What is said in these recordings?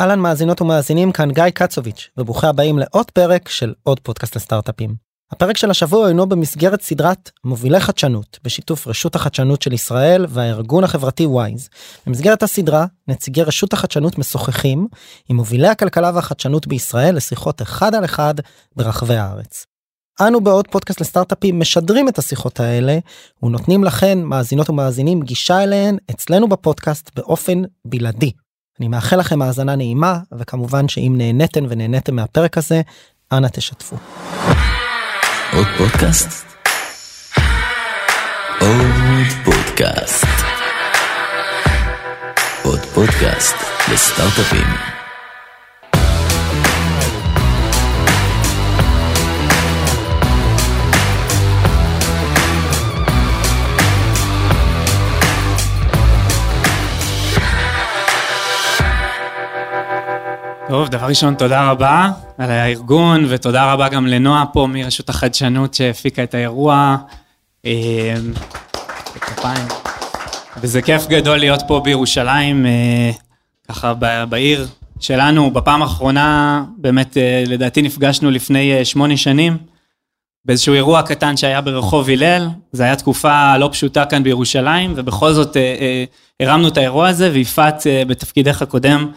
אלן מאזינות ומאזינים, כאן גיא קצוביץ', וברוכים הבאים לעוד פרק של עוד פודקאסט לסטארטאפים. הפרק של השבוע הינו במסגרת סדרת מובילי חדשנות, בשיתוף רשות החדשנות של ישראל והארגון החברתי וויז. במסגרת הסדרה, נציגי רשות החדשנות משוחחים עם מובילי הכלכלה והחדשנות בישראל לשיחות אחד על אחד ברחבי הארץ. אנו בעוד פודקאסט לסטארט-אפים משדרים את השיחות האלה, ונותנים לכן, מאזינות ומאזינים, גישה אליהן אצלנו בפודקאסט באופן בלעדי. אני מאחל לכם האזנה נעימה, וכמובן שאם נהניתן ונהניתם מהפרק הזה, אנא תשתפו. עוד פודקאסט. עוד פודקאסט. עוד פודקאסט לסטארט-אפים. טוב, דבר ראשון, תודה רבה על הארגון, ותודה רבה גם לנועה פה מרשות החדשנות שהפיקה את האירוע. וזה כיף גדול להיות פה בירושלים, ככה בעיר שלנו. בפעם האחרונה, באמת לדעתי נפגשנו לפני 8 שנים, באיזשהו אירוע קטן שהיה ברחוב הלל. זה היה תקופה לא פשוטה כאן בירושלים, ובכל זאת הרמנו את האירוע הזה, ויפעת בתפקידך הקודם,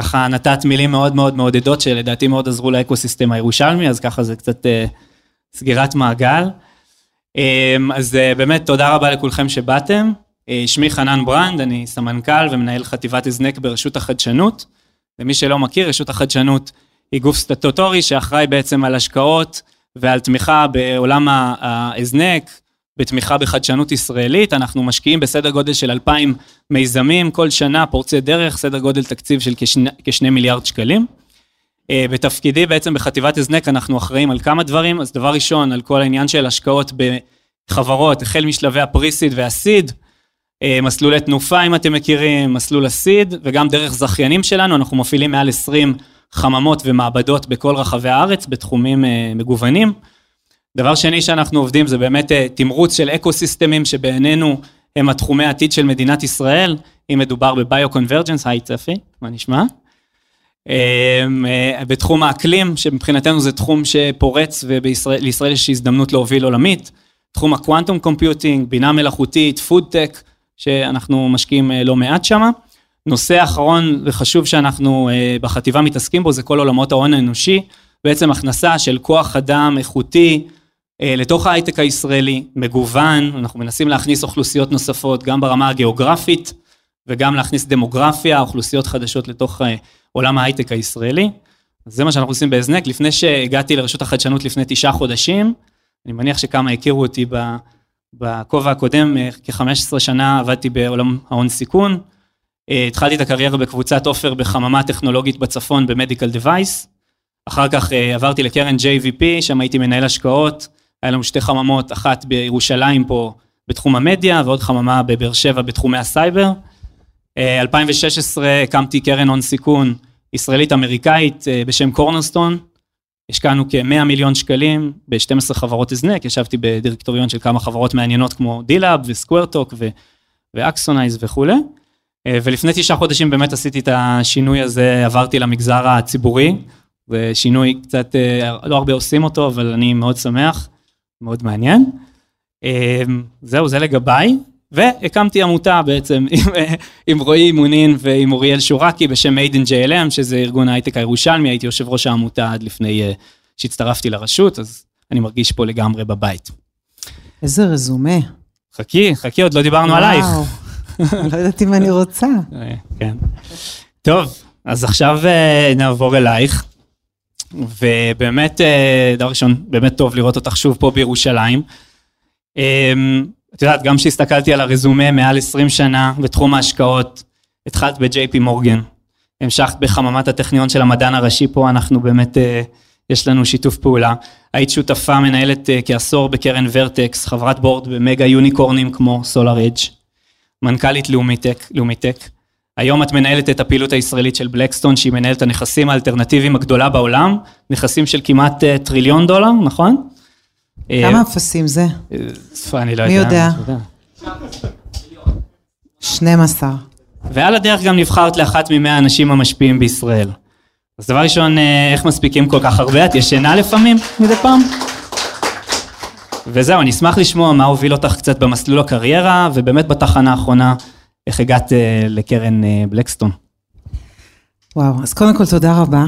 ככה נתת מילים מאוד מאוד מעודדות, שלדעתי מאוד עזרו לאקוסיסטם הירושלמי, אז ככה זה קצת סגירת מעגל. אז באמת תודה רבה לכולכם שבאתם. שמי חנן ברנד, אני סמנכ"ל ומנהל חטיבת הזנק ברשות החדשנות. למי שלא מכיר, רשות החדשנות היא גוף סטטוטורי שאחראי בעצם על השקעות ועל תמיכה בעולם ההזנק, בתמיכה בחדשנות ישראלית. אנחנו משקיעים בסדר גודל של 2,000 מיזמים, כל שנה פורצי דרך, סדר גודל תקציב של כ2 מיליארד שקלים. בתפקידי בעצם בחטיבת הזנק אנחנו אחראים על כמה דברים, אז דבר ראשון על כל העניין של השקעות בחברות, החל משלבי הפריסיד והסיד, מסלולי תנופה אם אתם מכירים, מסלול הסיד, וגם דרך זכיינים שלנו, אנחנו מפעילים מעל 20 חממות ומעבדות בכל רחבי הארץ, בתחומים מגוונים. דבר שני שאנחנו עובדים זה באמת תמרוץ של אקוסיסטמים שבעינינו הם התחומי העתיד של מדינת ישראל, אם מדובר בביו-קונברג'נס, היי צפי, מה נשמע? בתחום האקלים, שמבחינתנו זה תחום שפורץ ולישראל יש הזדמנות להוביל עולמית, תחום הקוואנטום קומפיוטינג, בינה מלאכותית, פודטק, שאנחנו משקיעים לא מעט שמה. נושא האחרון וחשוב שאנחנו בחטיבה מתעסקים בו זה כל עולמות ההון האנושי, בעצם הכנסה של כוח אדם איכותי, לתוך ההייטק הישראלי, מגוון. אנחנו מנסים להכניס אוכלוסיות נוספות, גם ברמה הגיאוגרפית, וגם להכניס דמוגרפיה, אוכלוסיות חדשות לתוך עולם ההייטק הישראלי. אז זה מה שאנחנו עושים בהזנק. לפני שהגעתי לרשות החדשנות לפני 9 חודשים, אני מניח שכמה הכירו אותי בכובע הקודם, כ-15 שנה עבדתי בעולם ההון סיכון. התחלתי את הקריירה בקבוצת אופר בחממה טכנולוגית בצפון במדיקל דווייס. אחר כך עברתי לקרן JVP, שם הייתי מנהל השקעות, היה לנו 2 חממות, אחת בירושלים פה בתחום המדיה, ועוד חממה בבאר שבע בתחומי הסייבר. 2016 הקמתי קרן הון סיכון ישראלית-אמריקאית בשם קורנרסטון, השקענו כ100 מיליון שקלים ב12 חברות הזנק, ישבתי בדירקטוריון של כמה חברות מעניינות כמו דילאב וסקוורטוק ואקסונייז וכו'. ולפני 9 חודשים באמת עשיתי את השינוי הזה, עברתי למגזר הציבורי, זה שינוי קצת, לא הרבה עושים אותו, אבל אני מאוד שמח, מאוד מעניין. זהו, זה לגביי, והקמתי עמותה בעצם עם רועי מונין ועם אוריאל שורקי בשם Made in JLM, שזה ארגון ההייטק הירושלמי, הייתי יושב ראש העמותה עד לפני שהצטרפתי לרשות, אז אני מרגיש פה לגמרי בבית. איזה רזומה. חכי, עוד לא דיברנו עלייך. לא יודעת אם אני רוצה. כן. טוב, אז עכשיו נעבור אלייך. ובאמת, דבר ראשון, באמת טוב לראות אותך שוב פה בירושלים. את יודעת, גם שהסתכלתי על הרזומה, מעל 20 שנה בתחום ההשקעות, התחלת ב-JP מורגן, המשכת בחממת הטכניון של המדען הראשי פה, אנחנו באמת, יש לנו שיתוף פעולה. היית שותפה מנהלת כעשור בקרן ורטקס, חברת בורד במגה יוניקורנים כמו SolarEdge, מנכ"לית לאומי טק. היום את מנהלת את הפעילות הישראלית של בלקסטון, שהיא מנהלת הנכסים האלטרנטיביים הגדולה בעולם, נכסים של כמעט $1 טריליון, נכון? כמה אפסים זה? אני לא יודע. מי יודע? 12. ועל הדרך גם נבחרת לאחת מ-100 האנשים המשפיעים בישראל. אז דבר ראשון, איך מספיקים כל כך הרבה? את ישנה לפעמים, מדי פעם? וזהו, אני אשמח לשמוע מה הוביל אותך קצת במסלול הקריירה, ובאמת בתחנה האחרונה, איך הגעת לקרן בלקסטון. וואו, אז קודם כל תודה רבה.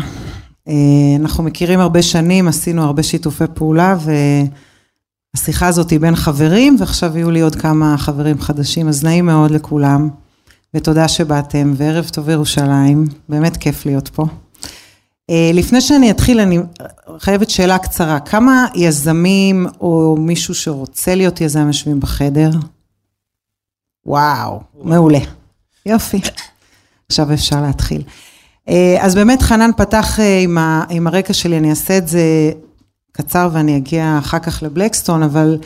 אנחנו מכירים הרבה שנים, עשינו הרבה שיתופי פעולה, והשיחה הזאת היא בין חברים, ועכשיו יהיו לי עוד כמה חברים חדשים, אז נעים מאוד לכולם, ותודה שבאתם, וערב טוב ירושלים, באמת כיף להיות פה. לפני שאני אתחיל, אני חייבת שאלה קצרה, כמה יזמים או מישהו שרוצה להיות יזם יושבים בחדר? וואו, מעולה, יופי, עכשיו אפשר להתחיל. אז באמת חנן פתח עם הרקע שלי, אני אעשה את זה קצר ואני אגיע אחר כך לבלקסטון, אבל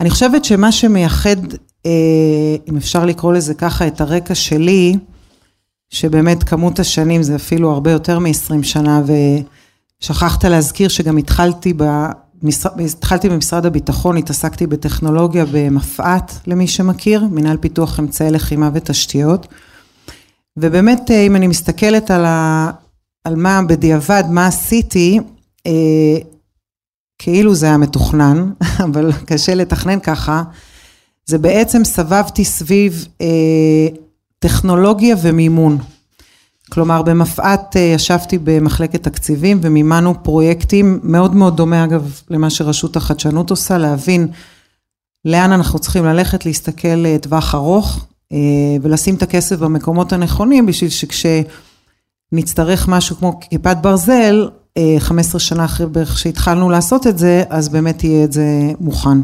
אני חושבת שמה שמייחד, אם אפשר לקרוא לזה ככה, את הרקע שלי, שבאמת כמות השנים זה אפילו הרבה יותר מ-20 שנה, ושכחת להזכיר שגם התחלתי במשרד הביטחון, התעסקתי בטכנולוגיה במפעט, למי שמכיר, מנהל פיתוח אמצעי לחימה ותשתיות, ובאמת אם אני מסתכלת על מה בדיעבד, מה עשיתי, כאילו זה היה מתוכנן, אבל קשה לתכנן ככה, זה בעצם סבבתי סביב טכנולוגיה ומימון. כלומר, במפעט ישבתי במחלקת תקציבים, ומימנו פרויקטים מאוד מאוד דומה, אגב, למה שרשות החדשנות עושה, להבין לאן אנחנו צריכים ללכת, להסתכל טווח ארוך, ולשים את הכסף במקומות הנכונים, בשביל שכשנצטרך משהו כמו כיפת ברזל, 15 שנה אחרי בערך שהתחלנו לעשות את זה, אז באמת יהיה את זה מוכן.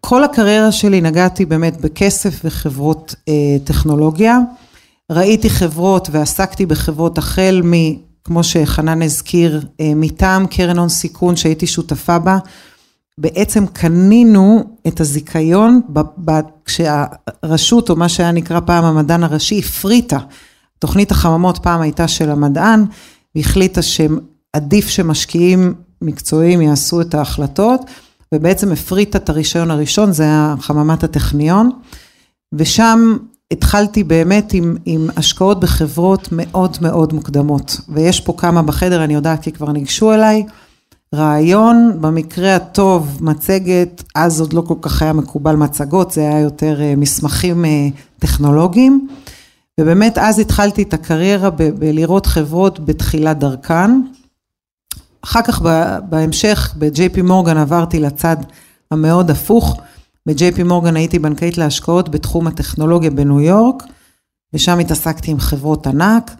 כל הקריירה שלי נגעתי באמת בכסף וחברות טכנולוגיה, ראיתי חברות ועסקתי בחברות החל כמו שחנן הזכיר, מטעם קרן הון סיכון שהייתי שותפה בה, בעצם קנינו את הזיכיון כשהרשות או מה שהיה נקרא פעם המדען הראשי הפריטה, תוכנית החממות פעם הייתה של המדען, והחליטה שעדיף שמשקיעים מקצועיים יעשו את ההחלטות, ובעצם הפריטה את הרישיון הראשון, זה היה חממת הטכניון, ושם התחלתי באמת עם השקעות בחברות מאוד מאוד מוקדמות, ויש פה כמה בחדר, אני יודעת כי כבר ניגשו אליי, רעיון, במקרה הטוב מצגת, אז עוד לא כל כך היה מקובל מצגות, זה היה יותר מסמכים טכנולוגיים, ובאמת אז התחלתי את הקריירה בלראות חברות בתחילת דרכן, אחר כך בהמשך ב-JP מורגן עברתי לצד המאוד הפוך, ב-JP מורגן הייתי בנקאית להשקעות בתחום הטכנולוגיה בניו יורק, ושם התעסקתי עם חברות ענק,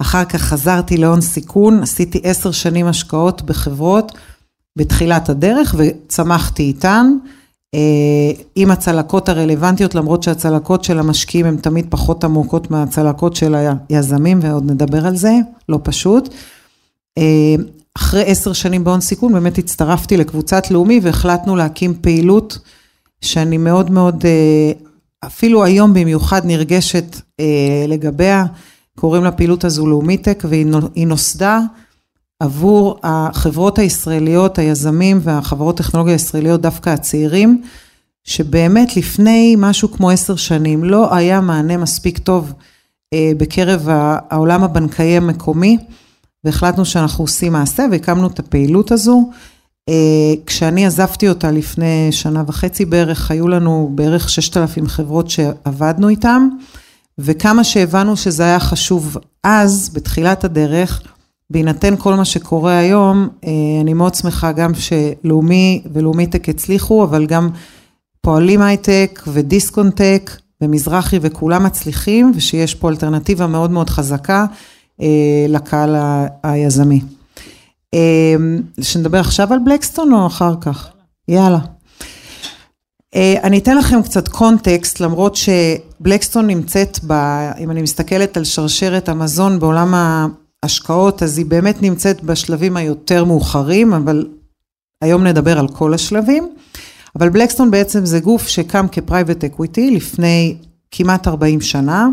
אחר כך חזרתי להון סיכון, עשיתי 10 שנים השקעות בחברות בתחילת הדרך, וצמחתי איתן, עם הצלקות הרלוונטיות, למרות שהצלקות של המשקיעים הן תמיד פחות עמוקות מהצלקות של היזמים, ועוד נדבר על זה, לא פשוט. אחרי 10 שנים בהון סיכון, באמת הצטרפתי לקבוצת לאומי, והחלטנו להקים פעילות שאני מאוד מאוד, אפילו היום במיוחד נרגשת לגביה, קוראים לה פעילות הזו לאומי טק, והיא נוסדה עבור החברות הישראליות, היזמים והחברות טכנולוגיה הישראליות, דווקא הצעירים, שבאמת לפני משהו כמו 10 שנים, לא היה מענה מספיק טוב בקרב העולם הבנקאי המקומי, והחלטנו שאנחנו עושים מעשה, והקמנו את הפעילות הזו. כשאני עזבתי אותה לפני 1.5 שנה בערך, היו לנו בערך 6,000 חברות שעבדנו איתן, וכמה שהבנו שזה היה חשוב אז, בתחילת הדרך, בהינתן כל מה שקורה היום, אני מאוד שמחה גם שלאומי ולאומי טק הצליחו, אבל גם פועלים הייטק ודיסקונטק ומזרחי וכולם מצליחים, ושיש פה אלטרנטיבה מאוד מאוד חזקה, לקהל היזמי. שנדבר עכשיו על בלקסטון או אחר כך? יאללה. אני אתן לכם קצת קונטקסט, למרות שבלקסטון נמצאת, אם אני מסתכלת על שרשרת המזון בעולם ההשקעות, אז היא באמת נמצאת בשלבים היותר מאוחרים, אבל היום נדבר על כל השלבים. אבל בלקסטון בעצם זה גוף שקם כפרייבט אקוויטי לפני כמעט 40 שנה,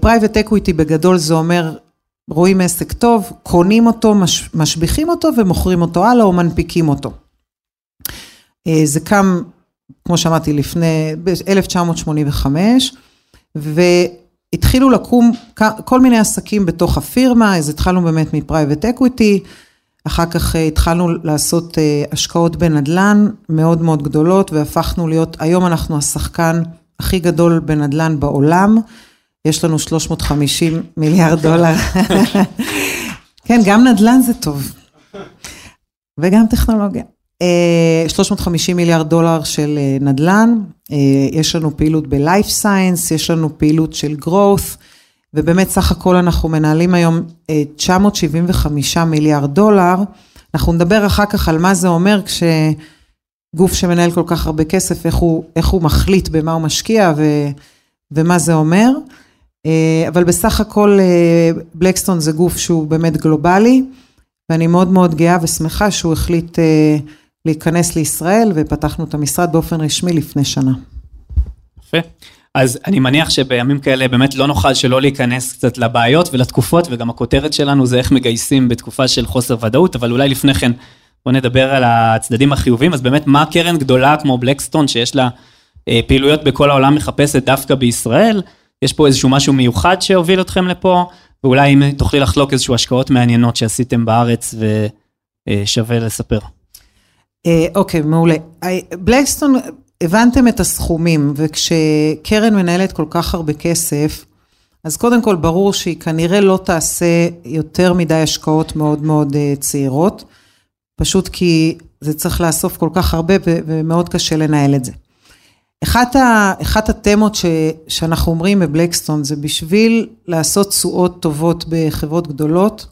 פרייבט אקוויטי בגדול זה אומר, רואים עסק טוב, קונים אותו, משביחים אותו ומוכרים אותו הלאה או מנפיקים אותו. זה קם, כמו שאמרתי לפני, ב-1985, והתחילו לקום כל מיני עסקים בתוך הפירמה, אז התחלנו באמת מפרייבט אקוויטי, אחר כך התחלנו לעשות השקעות בנדלן מאוד מאוד גדולות, והפכנו להיות, היום אנחנו השחקן הכי גדול בנדלן בעולם, יש לנו 350 מיליארד דולר. כן, גם נדלן זה טוב. וגם טכנולוגיה. 350 מיליארד דולר של נדלן, יש לנו פעילות בלייף סיינס, יש לנו פעילות של growth, ובאמת סך הכל אנחנו מנהלים היום 975 מיליארד דולר, אנחנו נדבר אחר כך על מה זה אומר כשגוף שמנהל כל כך הרבה כסף, איך הוא מחליט במה הוא משקיע ומה זה אומר, אבל בסך הכל בלקסטון זה גוף שהוא באמת גלובלי, ואני מאוד מאוד גאה ושמחה שהוא החליט להיכנס לישראל, ופתחנו את המשרד באופן רשמי לפני שנה. יפה. אז אני מניח שבימים כאלה באמת לא נוכל שלא להיכנס קצת לבעיות ולתקופות, וגם הכותרת שלנו זה איך מגייסים בתקופה של חוסר ודאות, אבל אולי לפני כן בוא נדבר על הצדדים החיובים, אז באמת מה קרן גדולה כמו בלקסטון, שיש לה פעילויות בכל העולם מחפשת דווקא בישראל, יש פה איזשהו משהו מיוחד שהוביל אתכם לפה, ואולי אם תוכלי לחלוק איזשהו השקעות מעניינות שעשיתם בארץ ושווה לספר. אוקיי, מעולה. בלקסטון, הבנתם את הסכומים, וכשקרן מנהלת כל כך הרבה כסף, אז קודם כל ברור שהיא כנראה לא תעשה יותר מדי השקעות מאוד מאוד צעירות, פשוט כי זה צריך לאסוף כל כך הרבה, ומאוד קשה לנהל את זה. אחת התמות שאנחנו אומרים בבלקסטון, זה בשביל לעשות תשואות טובות בחברות גדולות,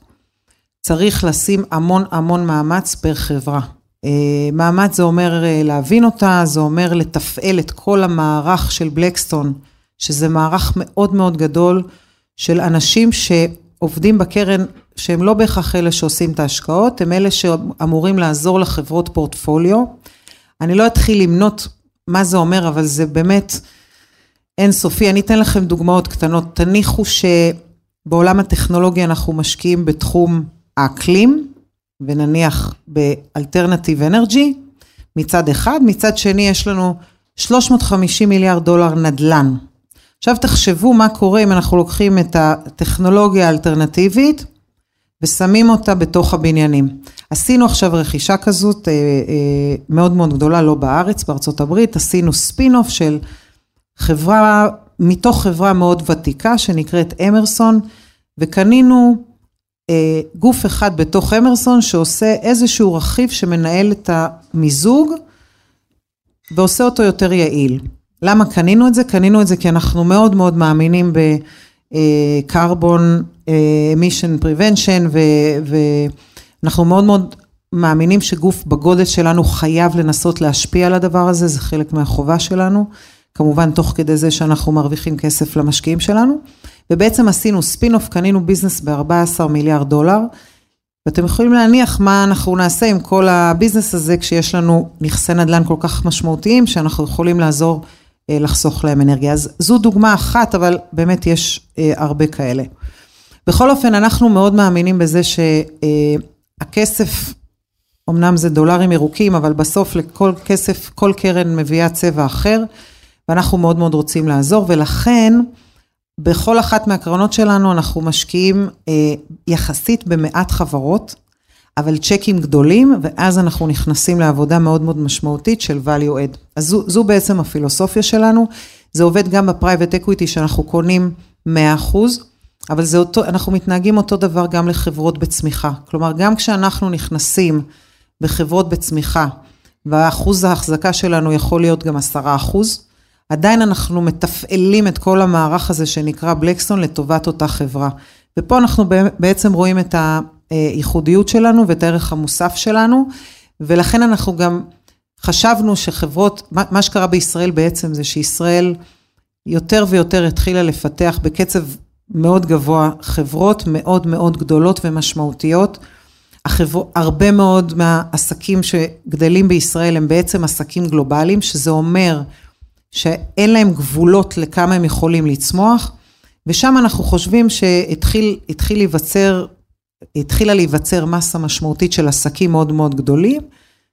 צריך לשים המון המון מאמץ פר חברה. מאמץ זה אומר להבין אותה, זה אומר לתפעל את כל המערך של בלקסטון, שזה מערך מאוד מאוד גדול של אנשים שעובדים בקרן, שהם לא בהכרח אלה שעושים את ההשקעות, הם אלה שאמורים לעזור לחברות פורטפוליו. אני לא אתחיל למנות מה זה אומר, אבל זה באמת אינסופי. אני אתן לכם דוגמאות קטנות. תניחו שבעולם הטכנולוגיה אנחנו משקיעים בתחום האקלים, ונניח באלטרנטיב אנרג'י, מצד אחד, מצד שני יש לנו 350 מיליארד דולר נדלן. עכשיו תחשבו מה קורה אם אנחנו לוקחים את הטכנולוגיה האלטרנטיבית, ושמים אותה בתוך הבניינים. עשינו עכשיו רכישה כזאת מאוד מאוד גדולה, לא בארץ, בארצות הברית, עשינו ספינוף של חברה, מתוך חברה מאוד ותיקה, שנקראת אמרסון, וקנינו גוף אחד בתוך אמרסון, שעושה איזשהו רכיב שמנהל את המיזוג, ועושה אותו יותר יעיל. למה קנינו את זה? קנינו את זה כי אנחנו מאוד מאוד מאמינים בקרבון, emission prevention, ואנחנו מאוד מאוד מאמינים שגוף בגודל שלנו חייב לנסות להשפיע על הדבר הזה, זה חלק מהחובה שלנו, כמובן תוך כדי זה שאנחנו מרוויחים כסף למשקיעים שלנו, ובעצם עשינו ספינוף, קנינו ביזנס ב-14 מיליארד דולר, ואתם יכולים להניח מה אנחנו נעשה עם כל הביזנס הזה, כשיש לנו נכסי נדל"ן כל כך משמעותיים, שאנחנו יכולים לעזור לחסוך להם אנרגיה, אז זו דוגמה אחת, אבל באמת יש הרבה כאלה. בכל אופן, אנחנו מאוד מאמינים בזה שהכסף, אמנם זה דולרים ירוקים, אבל בסוף לכל כסף, כל קרן מביאה צבע אחר, ואנחנו מאוד מאוד רוצים לעזור, ולכן, בכל אחת מהקרנות שלנו, אנחנו משקיעים יחסית במעט חברות, אבל צ'קים גדולים, ואז אנחנו נכנסים לעבודה מאוד מאוד משמעותית של value add. אז זו בעצם הפילוסופיה שלנו, זה עובד גם בפרייבט אקוויטי, שאנחנו קונים 100%, אבל זה אותו, אנחנו מתנהגים אותו דבר גם לחברות בצמיחה. כלומר, גם כשאנחנו נכנסים בחברות בצמיחה, והאחוז ההחזקה שלנו יכול להיות גם 10%, עדיין אנחנו מתפעלים את כל המערך הזה שנקרא בלקסטון לטובת אותה חברה. ופה אנחנו בעצם רואים את הייחודיות שלנו ואת הערך המוסף שלנו, ולכן אנחנו גם חשבנו שחברות, מה שקרה בישראל בעצם זה שישראל יותר ויותר התחילה לפתח בקצב מאוד גבוה, חברות מאוד מאוד גדולות ומשמעותיות, הרבה מאוד מהעסקים שגדלים בישראל הם בעצם עסקים גלובליים, שזה אומר שאין להם גבולות לכמה הם יכולים לצמוח, ושם אנחנו חושבים שהתחילה להיווצר מסה משמעותית של עסקים מאוד מאוד גדולים,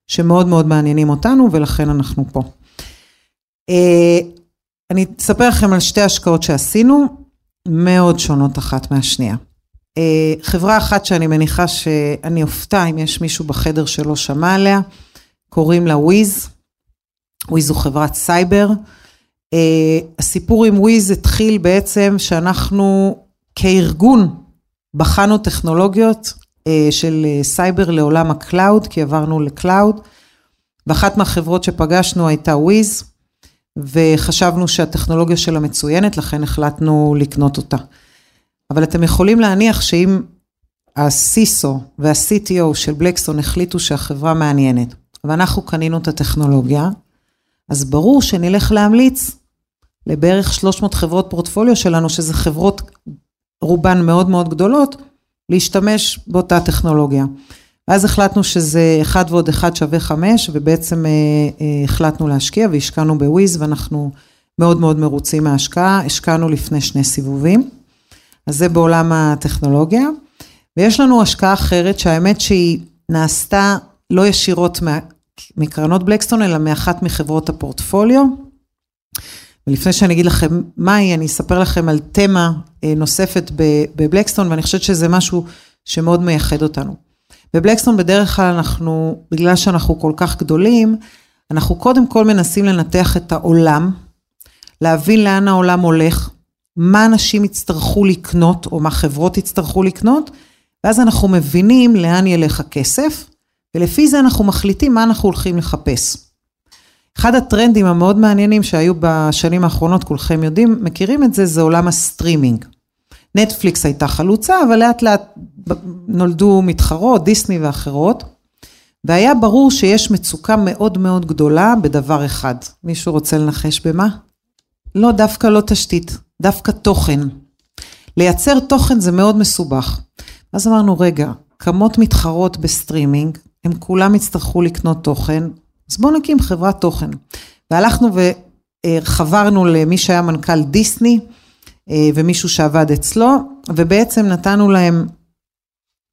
שמאוד מאוד מעניינים אותנו, ולכן אנחנו פה. אני אספר לכם על שתי השקעות שעשינו, מאוד שונות אחת מהשנייה. חברה אחת שאני מניחה שאני אופתע, אם יש מישהו בחדר שלא שמע עליה, קוראים לה וויז. וויז הוא חברת סייבר. הסיפור עם וויז התחיל בעצם שאנחנו כארגון בחנו טכנולוגיות של סייבר לעולם הקלאוד, כי עברנו לקלאוד. ואחת מהחברות שפגשנו הייתה וויז, וחשבנו שהטכנולוגיה שלה מצוינת, לכן החלטנו לקנות אותה. אבל אתם יכולים להניח שאם ה-CISO וה-CTO של בלקסטון החליטו שהחברה מעניינת, ואנחנו קנינו את הטכנולוגיה, אז ברור שנלך להמליץ לבערך 300 חברות פורטפוליו שלנו, שזה חברות רובן מאוד מאוד גדולות, להשתמש באותה טכנולוגיה. ואז החלטנו שזה 1+1=5, ובעצם החלטנו להשקיע, והשקענו בוויז, ואנחנו מאוד מאוד מרוצים מההשקעה, השקענו לפני 2 סיבובים, אז זה בעולם הטכנולוגיה, ויש לנו השקעה אחרת, שהאמת שהיא נעשתה לא ישירות מקרנות בלקסטון, אלא מאחת מחברות הפורטפוליו, ולפני שאני אגיד לכם מהי, אני אספר לכם על תמה נוספת בבלקסטון, ואני חושבת שזה משהו שמאוד מייחד אותנו. בבלקסטון בדרך כלל אנחנו, בגלל שאנחנו כל כך גדולים, אנחנו קודם כל מנסים לנתח את העולם, להבין לאן העולם הולך, מה אנשים יצטרכו לקנות, או מה חברות יצטרכו לקנות, ואז אנחנו מבינים לאן ילך הכסף, ולפי זה אנחנו מחליטים מה אנחנו הולכים לחפש. אחד הטרנדים המאוד מעניינים שהיו בשנים האחרונות, כולכם יודעים, מכירים את זה, זה עולם הסטרימינג. נטפליקס הייתה חלוצה, אבל לאט לאט נולדו מתחרות, דיסני ואחרות, והיה ברור שיש מצוקה מאוד מאוד גדולה בדבר אחד. מישהו רוצה לנחש במה? לא, דווקא לא תשתית, דווקא תוכן. לייצר תוכן זה מאוד מסובך. אז אמרנו, רגע, כמות מתחרות בסטרימינג, הם כולם יצטרכו לקנות תוכן, אז בואו נקים חברת תוכן. והלכנו וחברנו למי שהיה מנכ"ל דיסני, ומישהו שעבד אצלו, ובעצם נתנו להם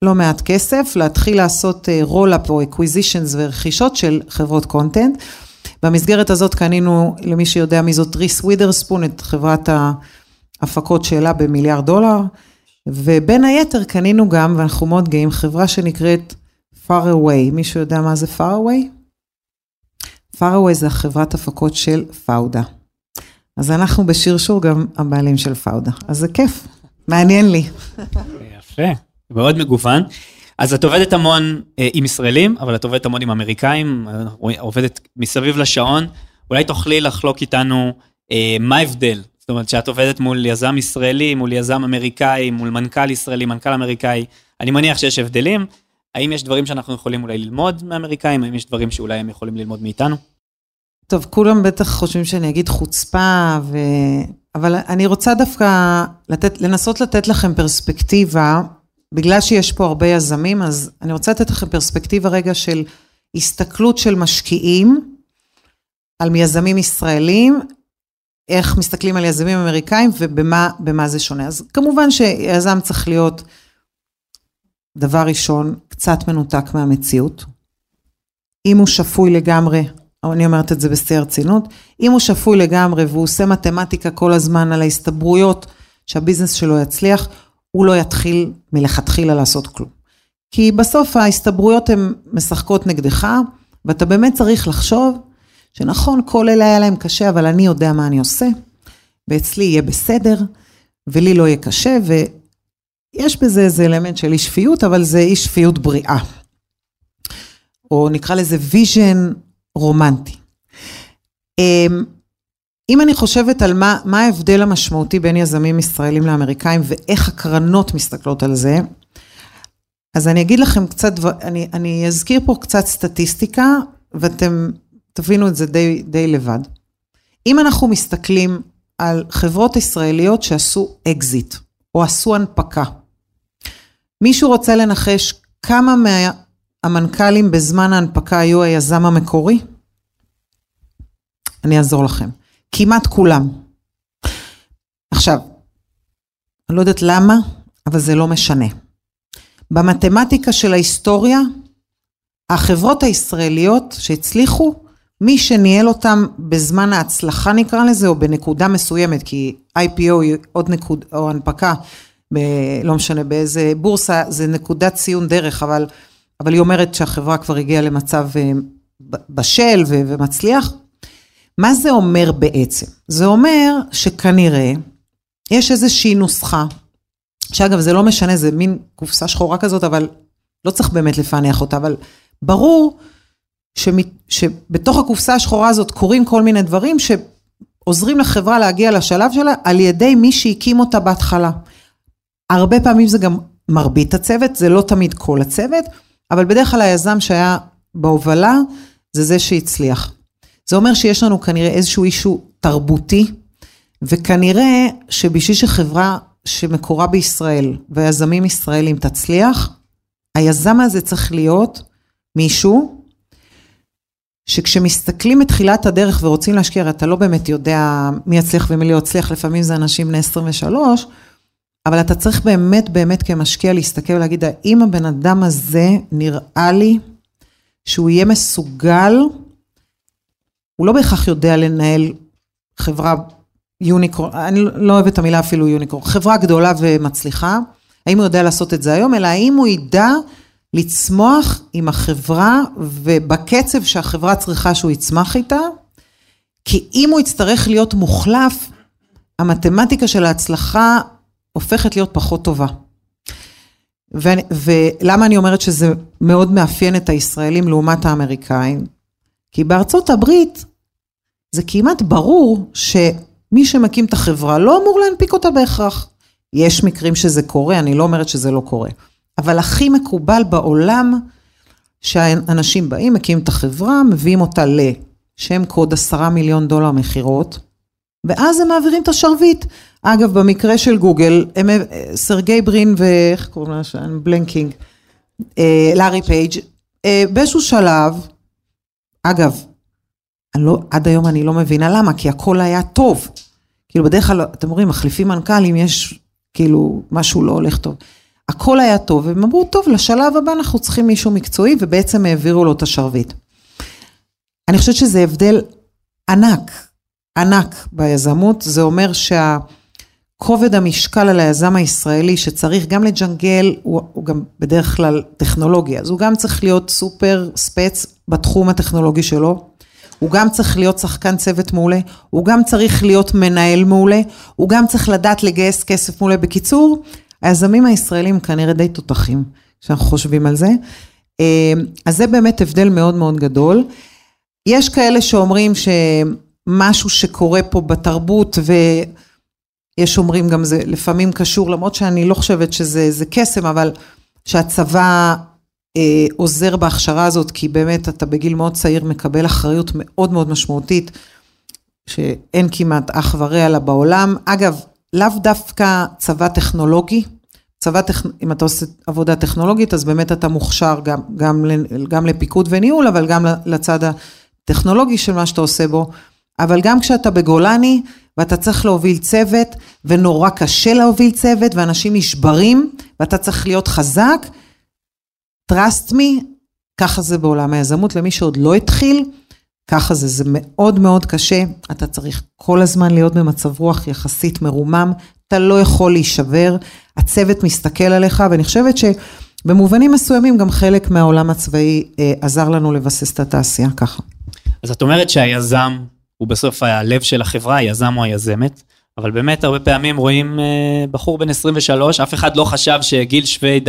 לא מעט כסף, להתחיל לעשות רולאפ או אקוויזישנס ורכישות של חברות קונטנט. במסגרת הזאת קנינו, למי שיודע מי זאת, ריס ווידרספון, את חברת ההפקות שלה ב$1 מיליארד, ובין היתר קנינו גם, ואנחנו מאוד גאים, חברה שנקראת Faraway. מי שיודע מה זה Faraway? Faraway זה חברת הפקות של פאודה. אז אנחנו בשרשור גם הבעלים של פאודה. אז זה כיף, מעניין לי. יפה, מאוד מגוון. אז את עובדת המון עם ישראלים, אבל את עובדת המון עם אמריקאים, עובדת מסביב לשעון. אולי תוכלי לחלוק איתנו מה ההבדל? זאת אומרת, שאת עובדת מול יזם ישראלי, מול יזם אמריקאי, מול מנכ"ל ישראלי, מנכ"ל אמריקאי. אני מניח שיש הבדלים. האם יש דברים שאנחנו יכולים אולי ללמוד מאמריקאים? האם יש דברים שאולי הם יכולים ללמוד מאיתנו? טוב, כולם בטח חושבים שאני אגיד חוצפה, אבל אני רוצה דווקא לנסות לתת לכם פרספקטיבה, בגלל שיש פה הרבה יזמים, אז אני רוצה לתת לכם פרספקטיבה רגע של הסתכלות של משקיעים, על יזמים ישראלים, איך מסתכלים על יזמים אמריקאים, ובמה זה שונה. אז כמובן שיזם צריך להיות, דבר ראשון, קצת מנותק מהמציאות, אם הוא שפוי לגמרי, אני אומרת את זה בשיא הרצינות, אם הוא שפוי לגמרי והוא עושה מתמטיקה כל הזמן על ההסתברויות שהביזנס שלו יצליח, הוא לא יתחיל מלכתחילה לעשות כלום. כי בסוף ההסתברויות הן משחקות נגדך, ואתה באמת צריך לחשוב שנכון, כל אלה היה להם קשה, אבל אני יודע מה אני עושה, ואצלי יהיה בסדר, ולי לא יהיה קשה, ויש בזה איזה אלמנט של אי שפיות, אבל זה אי שפיות בריאה. או נקרא לזה ויז'ן, רומנטי. אם אני חושבת על מה ההבדל המשמעותי בין יזמים ישראלים לאמריקאים, ואיך הקרנות מסתכלות על זה, אז אני אגיד לכם קצת, אני אזכיר פה קצת סטטיסטיקה, ואתם תבינו את זה די לבד. אם אנחנו מסתכלים על חברות ישראליות שעשו אקזיט, או עשו הנפקה, מישהו רוצה לנחש כמה המנכ"לים בזמן ההנפקה היו היזם המקורי? אני אעזור לכם. כמעט כולם. עכשיו, אני לא יודעת למה, אבל זה לא משנה. במתמטיקה של ההיסטוריה, החברות הישראליות שהצליחו, מי שניהל אותם בזמן ההצלחה נקרא לזה, או בנקודה מסוימת, כי IPO עוד נקודה, או הנפקה, לא משנה באיזה בורסה, זה נקודת ציון דרך, אבל היא אומרת שהחברה כבר הגיעה למצב בשל ומצליח. מה זה אומר בעצם? זה אומר שכנראה יש איזושהי נוסחה, שאגב זה לא משנה, זה מין קופסה שחורה כזאת, אבל לא צריך באמת לפענח אותה, אבל ברור שבתוך הקופסה השחורה הזאת קורים כל מיני דברים שעוזרים לחברה להגיע לשלב שלה, על ידי מי שהקים אותה בהתחלה. הרבה פעמים זה גם מרבית הצוות, זה לא תמיד כל הצוות, אבל בדרך כלל היזם שהיה בהובלה, זה שהצליח. זה אומר שיש לנו כנראה איזשהו אישו תרבותי, וכנראה שבשביל שחברה שמקורה בישראל, והיזמים ישראלים תצליח, היזם הזה צריך להיות מישהו, שכשמסתכלים את תחילת הדרך ורוצים להשקיע, אתה לא באמת יודע מי יצליח ומי לא יצליח, לפעמים זה אנשים בני 23, אבל אתה צריך באמת באמת כמשקיע להסתכל ולהגיד, האם הבן אדם הזה נראה לי שהוא יהיה מסוגל, הוא לא בהכרח יודע לנהל חברה יוניקורן, אני לא אוהבת את המילה אפילו יוניקורן, חברה גדולה ומצליחה, האם הוא יודע לעשות את זה היום, אלא האם הוא ידע לצמוח עם החברה ובקצב שהחברה צריכה שהוא יצמח איתה, כי אם הוא יצטרך להיות מוחלף, המתמטיקה של ההצלחה הופכת להיות פחות טובה. ולמה אני אומרת שזה מאוד מאפיין את הישראלים לעומת האמריקאים? כי בארצות הברית זה כמעט ברור שמי שמקים את החברה לא אמור להנפיק אותה בהכרח. יש מקרים שזה קורה, אני לא אומרת שזה לא קורה. אבל הכי מקובל בעולם שאנשים באים, מקים את החברה, מביאים אותה לשם קוד $10 מיליון מחירות, ואז הם מעבירים את השרביט. אגב, במקרה של גוגל, סרגי ברין ואיך קוראים לה שם, בלנקינג, לארי פייג', באיזשהו שלב, אגב, עד היום אני לא מבינה למה, כי הכל היה טוב. כאילו בדרך כלל, אתם רואים, מחליפים מנכ"ל, אם יש כאילו משהו לא הולך טוב. הכל היה טוב, והם אמרו, טוב, לשלב הבא אנחנו צריכים מישהו מקצועי, ובעצם העבירו לו את השרביט. אני חושבת שזה הבדל ענק ביזמות, זה אומר שהכובד המשקל על היזם הישראלי, שצריך גם לג'נגל, הוא גם בדרך כלל טכנולוגיה, אז הוא גם צריך להיות סופר ספץ בתחום הטכנולוגי שלו, הוא גם צריך להיות שחקן צוות מעולה, הוא גם צריך להיות מנהל מעולה, הוא גם צריך לדעת לגייס כסף מעולה. בקיצור, היזמים הישראלים כנראה די תותחים, כשאנחנו חושבים על זה, אז זה באמת הבדל מאוד מאוד גדול. יש כאלה שאומרים משהו שקורה פה בתרבות, ויש אומרים גם זה לפעמים קשור, למרות שאני לא חושבת שזה קסם, אבל שהצבא עוזר בהכשרה הזאת, כי באמת אתה בגיל מאוד צעיר מקבל אחריות מאוד מאוד משמעותית, שאין כמעט אח ורע לה בעולם. אגב, לאו דווקא צבא טכנולוגי, אם אתה עושה עבודה טכנולוגית, אז באמת אתה מוכשר גם לפיקוד וניהול, אבל גם לצד הטכנולוגי של מה שאתה עושה בו, אבל גם כשאתה בגולני, ואתה צריך להוביל צוות, ונורא קשה להוביל צוות, ואנשים נשברים, ואתה צריך להיות חזק, trust me, ככה זה בעולם היזמות, למי שעוד לא התחיל, ככה זה, זה מאוד מאוד קשה, אתה צריך כל הזמן להיות במצב רוח יחסית מרומם, אתה לא יכול להישבר, הצוות מסתכל עליך, ואני חושבת שבמובנים מסוימים, גם חלק מהעולם הצבאי, עזר לנו לבסס את התעשייה, ככה. אז את אומרת שהיזם, הוא בסוף הלב של החברה, היזם או היזמת, אבל באמת הרבה פעמים רואים בחור בן 23, אף אחד לא חשב שגיל שוויד,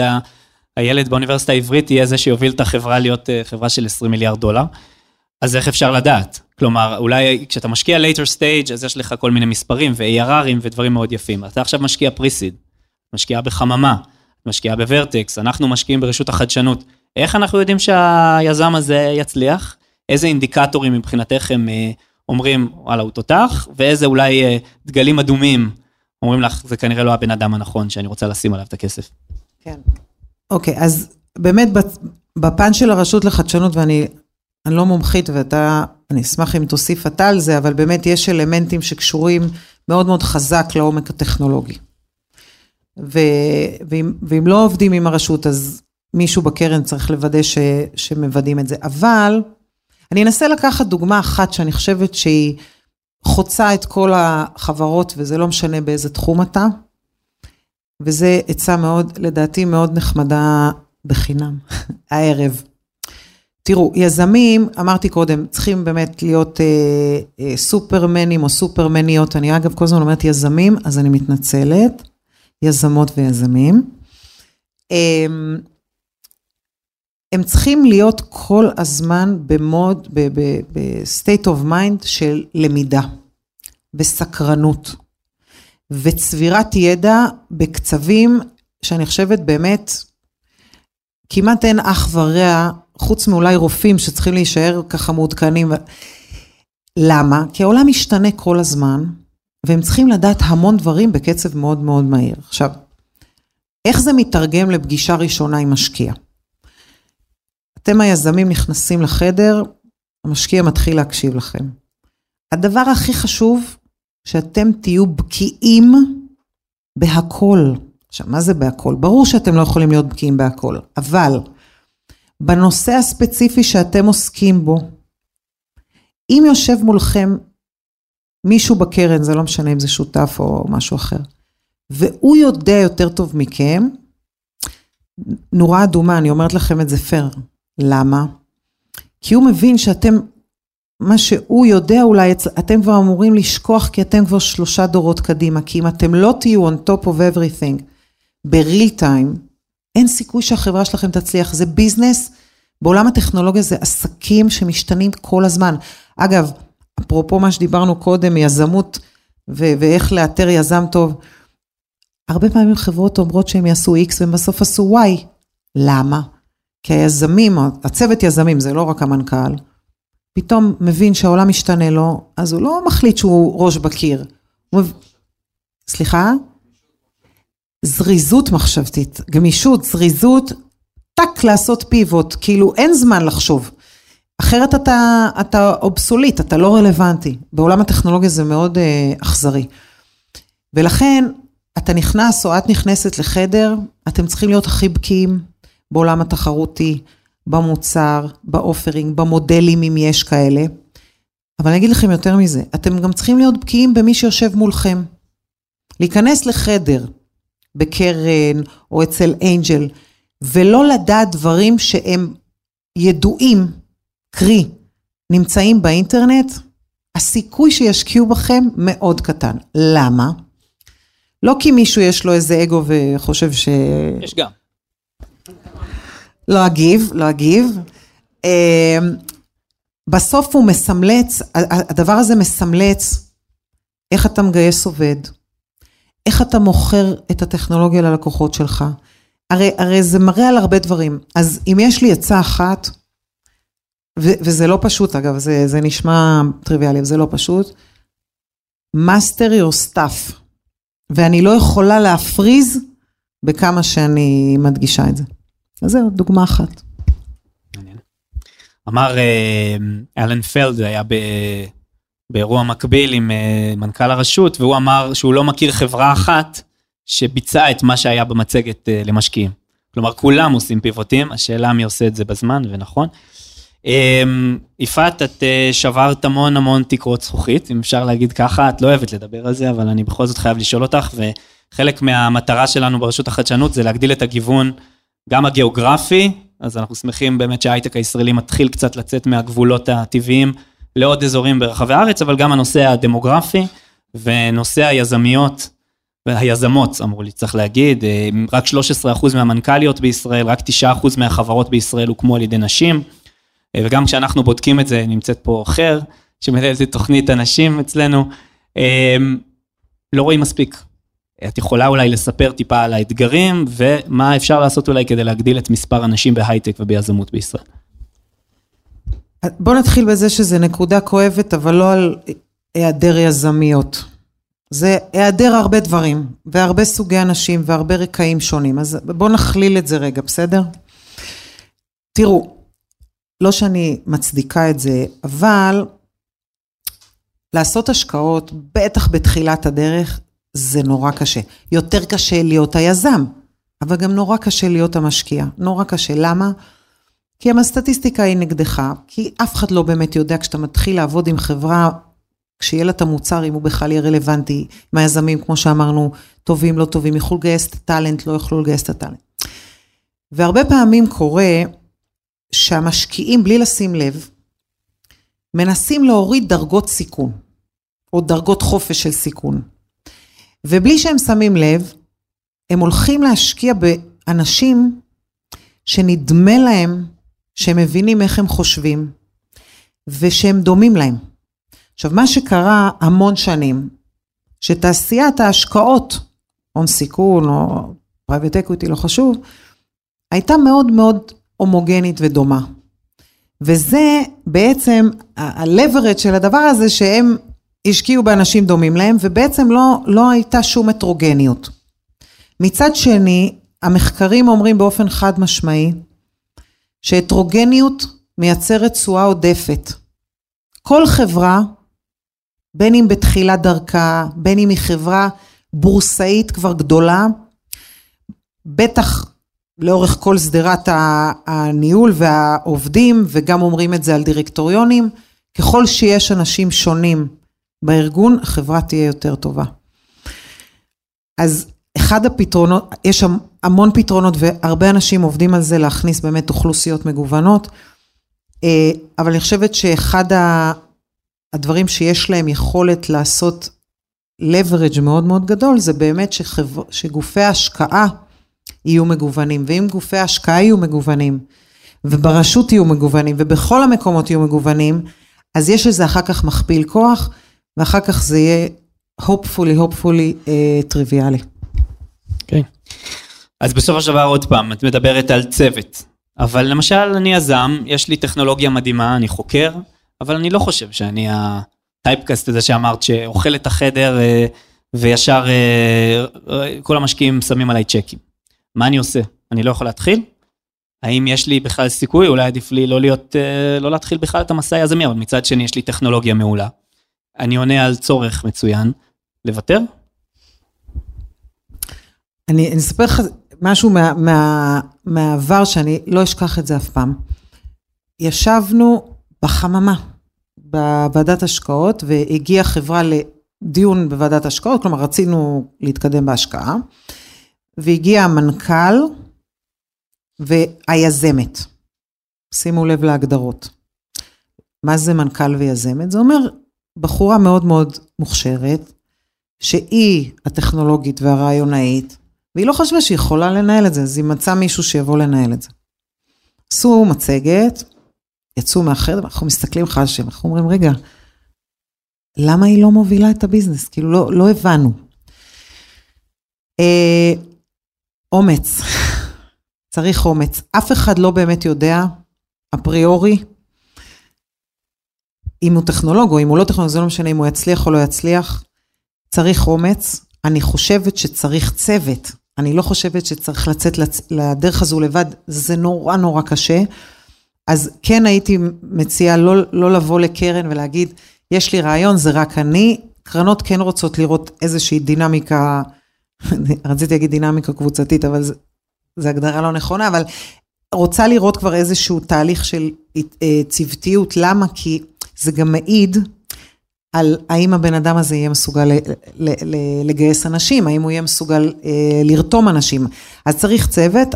הילד באוניברסיטה העברית, יהיה זה שיוביל את החברה להיות חברה של $20 מיליארד, אז איך אפשר לדעת? כלומר, אולי כשאתה משקיע later stage, אז יש לך כל מיני מספרים, ו-ARR'ים ודברים מאוד יפים, אתה עכשיו משקיע פריסיד, משקיע בחממה, משקיע בוורטקס, אנחנו משקיעים ברשות החדשנות, איך אנחנו יודעים שהיזם הזה יצליח? איזה אינדיקטורים מבחינתכם אומרים, וואלה, הוא תותח, ואיזה אולי דגלים אדומים, אומרים לך, זה כנראה לא הבן אדם הנכון, שאני רוצה לשים עליו את הכסף. כן. אוקיי, אז באמת, בפן של הרשות לחדשנות, ואני לא מומחית, אני אשמח אם תוסיף אתה על זה, אבל באמת יש אלמנטים שקשורים מאוד מאוד חזק לעומק הטכנולוגי. ואם לא עובדים עם הרשות, אז מישהו בקרן צריך לוודא שמוודאים את זה, אבל אני אנסה לקחת דוגמה אחת שאני חושבת שהיא חוצה את כל החברות, וזה לא משנה באיזה תחום אתה, וזה עצה מאוד, לדעתי מאוד נחמדה בחינם, הערב. תראו, יזמים, אמרתי קודם, צריכים באמת להיות סופרמנים או סופרמניות, אני אגב כל הזמן אומרת יזמים, אז אני מתנצלת, יזמות ויזמים. הם צריכים להיות כל הזמן במוד, ב-state of mind של למידה, בסקרנות, וצבירת ידע בקצבים שאני חושבת באמת, כמעט אין אח ורע, חוץ מאולי רופאים שצריכים להישאר ככה מעודכנים. למה? כי העולם משתנה כל הזמן, והם צריכים לדעת המון דברים בקצב מאוד מאוד מהיר. עכשיו, איך זה מתרגם לפגישה ראשונה עם משקיע? אתם היזמים נכנסים לחדר, המשקיע מתחיל להקשיב לכם. הדבר הכי חשוב, שאתם תהיו בקיאים בהכל. עכשיו, מה זה בהכל? ברור שאתם לא יכולים להיות בקיאים בהכל, אבל בנושא הספציפי שאתם עוסקים בו, אם יושב מולכם מישהו בקרן, זה לא משנה אם זה שותף או משהו אחר, והוא יודע יותר טוב מכם, נורא אדומה, אני אומרת לכם את זה פר. למה? כי הוא מבין שאתם, מה שהוא יודע אולי, אתם כבר אמורים לשכוח, כי אתם כבר 3 דורות קדימה, כי אם אתם לא תהיו on top of everything, ב-real time, אין סיכוי שהחברה שלכם תצליח, זה ביזנס, בעולם הטכנולוגיה זה עסקים שמשתנים כל הזמן. אגב, אפרופו מה שדיברנו קודם, יזמות ואיך לאתר יזם טוב, הרבה פעמים חברות אומרות שהם יעשו X ובסוף עשו Y. למה? כי היזמים, הצוות יזמים, זה לא רק המנכ"ל, פתאום מבין שהעולם משתנה לו, אז הוא לא מחליט שהוא ראש בקיר. סליחה? זריזות מחשבתית, גמישות, זריזות, טק לעשות פיבוט, כאילו אין זמן לחשוב. אחרת אתה אובסוליט, אתה לא רלוונטי. בעולם הטכנולוגיה זה מאוד אכזרי. ולכן, אתה נכנס או את נכנסת לחדר, אתם צריכים להיות הכי בקיאים בעולם התחרותי, במוצר, באופרינג, במודלים אם יש כאלה. אבל אני אגיד לכם יותר מזה, אתם גם צריכים להיות בקיאים במי שיושב מולכם. להיכנס לחדר בקרן או אצל אנג'ל, ולא לדעת דברים שהם ידועים, קרי, נמצאים באינטרנט, הסיכוי שישקיעו בכם מאוד קטן. למה? לא כי מישהו יש לו איזה אגו וחושב ש... יש גם. לא אגיב. בסוף הוא מסמלץ, הדבר הזה מסמלץ, איך אתה מגייס עובד, איך אתה מוכר את הטכנולוגיה ללקוחות שלך. הרי זה מראה על הרבה דברים. אז אם יש לי עצה אחת, וזה לא פשוט, אגב, זה נשמע טריוויאלי, זה לא פשוט, master your stuff. ואני לא יכולה להפריז בכמה שאני מדגישה את זה. אז זהו, דוגמה אחת. אמר אלן פלד, היה באירוע מקביל עם מנכ"ל הרשות, והוא אמר שהוא לא מכיר חברה אחת שביצעה את מה שהיה במצגת למשקיעים. כלומר, כולם עושים פיבוטים, השאלה מי עושה את זה בזמן, ונכון. יפעת, את שברת המון תקרות זכוכית, אם אפשר להגיד ככה, את לא אוהבת לדבר על זה, אבל אני בכל זאת חייב לשאול אותך, וחלק מהמטרה שלנו ברשות החדשנות, זה להגדיל את הגיוון, גם הגיאוגרפי, אז אנחנו שמחים באמת שההייטק הישראלי מתחיל קצת לצאת מהגבולות הטבעיים, לעוד אזורים ברחבי הארץ, אבל גם הנושא הדמוגרפי, ונושא היזמיות, והיזמות אמרו לי, צריך להגיד, רק 13% מהמנכ"ליות בישראל, רק 9% מהחברות בישראל הוקמו על ידי נשים, וגם כשאנחנו בודקים את זה, נמצאת פה אחר, שמנהלת את תוכנית הנשים אצלנו, לא רואים מספיק. את יכולה אולי לספר טיפה על האתגרים, ומה אפשר לעשות אולי כדי להגדיל את מספר הנשים בהייטק וביזמות בישראל. בוא נתחיל בזה שזה נקודה כואבת, אבל לא על היעדר יזמיות. זה היעדר הרבה דברים, והרבה סוגי אנשים, והרבה רקעים שונים. אז בוא נכליל את זה רגע, בסדר? תראו, לא שאני מצדיקה את זה, אבל לעשות השקעות, בטח בתחילת הדרך, זה נורא קשה. יותר קשה להיות היזם, אבל גם נורא קשה להיות המשקיע. נורא קשה. למה? כי הסטטיסטיקה היא נגדך, כי אף אחד לא באמת יודע כשאתה מתחיל לעבוד עם חברה, כשיהיה לה את המוצר, אם הוא בכלל יהיה רלוונטי, עם היזמים, כמו שאמרנו, טובים, לא טובים, יוכלו לגייס את הטלנט, לא יוכלו לגייס את הטלנט. והרבה פעמים קורה שהמשקיעים, בלי לשים לב, מנסים להוריד דרגות סיכון, או דרגות חופש של סיכון. ובלי שהם שמים לב, הם הולכים להשקיע באנשים שנדמה להם שהם מבינים איך הם חושבים, ושהם דומים להם. עכשיו, מה שקרה המון שנים, שתעשיית ההשקעות, הון סיכון או private equity, לא חשוב, הייתה מאוד מאוד הומוגנית ודומה. וזה בעצם ה-leverage של הדבר הזה, שהם השקיעו באנשים דומים להם, ובעצם לא הייתה שום הטרוגניות. מצד שני, המחקרים אומרים באופן חד משמעי, שהטרוגניות מייצרת תשואה עודפת. כל חברה, בין אם בתחילת דרכה, בין אם היא חברה בורסאית כבר גדולה, בטח לאורך כל סדרת הניהול והעובדים, וגם אומרים את זה על דירקטוריונים, ככל שיש אנשים שונים בארגון, החברה תהיה יותר טובה. אז אחד הפתרונות, יש המון פתרונות, והרבה אנשים עובדים על זה להכניס באמת אוכלוסיות מגוונות, אבל אני חושבת שאחד הדברים שיש להם יכולת לעשות leverage מאוד מאוד גדול, זה באמת שגופי ההשקעה יהיו מגוונים, ואם גופי ההשקעה יהיו מגוונים, וברשות יהיו מגוונים, ובכל המקומות יהיו מגוונים, אז יש לזה אחר כך מכפיל כוח, ואחר כך זה יהיה hopefully טריוויאלי. כן. אז בסוף השבוע עוד פעם, את מדברת על צוות, אבל למשל אני יזם, יש לי טכנולוגיה מדהימה, אני חוקר, אבל אני לא חושב שאני הטייפקאסט הזה שאמרת שאוכל את החדר וישר כל המשקיעים שמים עליי צ'קים. מה אני עושה? אני לא יכול להתחיל? האם יש לי בכלל סיכוי? אולי עדיף לי לא להתחיל בכלל את המסע היזמי, אבל מצד שני יש לי טכנולוגיה מעולה. אני עונה על צורך מצוין, לוותר? אני אספר לך משהו מהעבר שאני לא אשכח את זה אף פעם. ישבנו בחממה, בוועדת השקעות, והגיעה חברה לדיון בוועדת השקעות, כלומר רצינו להתקדם בהשקעה, והגיע המנכ"ל והיזמת. שימו לב להגדרות. מה זה מנכ"ל ויזמת? זה אומר בחורה מאוד מאוד מוכשרת, שהיא הטכנולוגית והרעיונאית, והיא לא חשבה שהיא יכולה לנהל את זה, אז היא מצאה מישהו שיבוא לנהל את זה. עשו מצגת, יצאו מאחר, אנחנו מסתכלים חשב, אנחנו אומרים, רגע, למה היא לא מובילה את הביזנס? כאילו לא הבנו. אומץ, צריך אומץ, אף אחד לא באמת יודע, אפריורי, אם הוא טכנולוג או אם הוא לא טכנולוג, זה לא משנה אם הוא יצליח או לא יצליח, צריך אומץ, אני חושבת שצריך צוות, אני לא חושבת שצריך לצאת לדרך הזו לבד, זה נורא נורא קשה, אז כן הייתי מציעה לא לבוא לקרן ולהגיד, יש לי רעיון, זה רק אני, קרנות כן רוצות לראות איזושהי דינמיקה, רציתי להגיד דינמיקה קבוצתית, אבל זו הגדרה לא נכונה, אבל רוצה לראות כבר איזשהו תהליך של צוותיות, למה? כי זה גם מעיד על האם הבן אדם הזה יהיה מסוגל לגייס אנשים, האם הוא יהיה מסוגל לרתום אנשים. אז צריך צוות,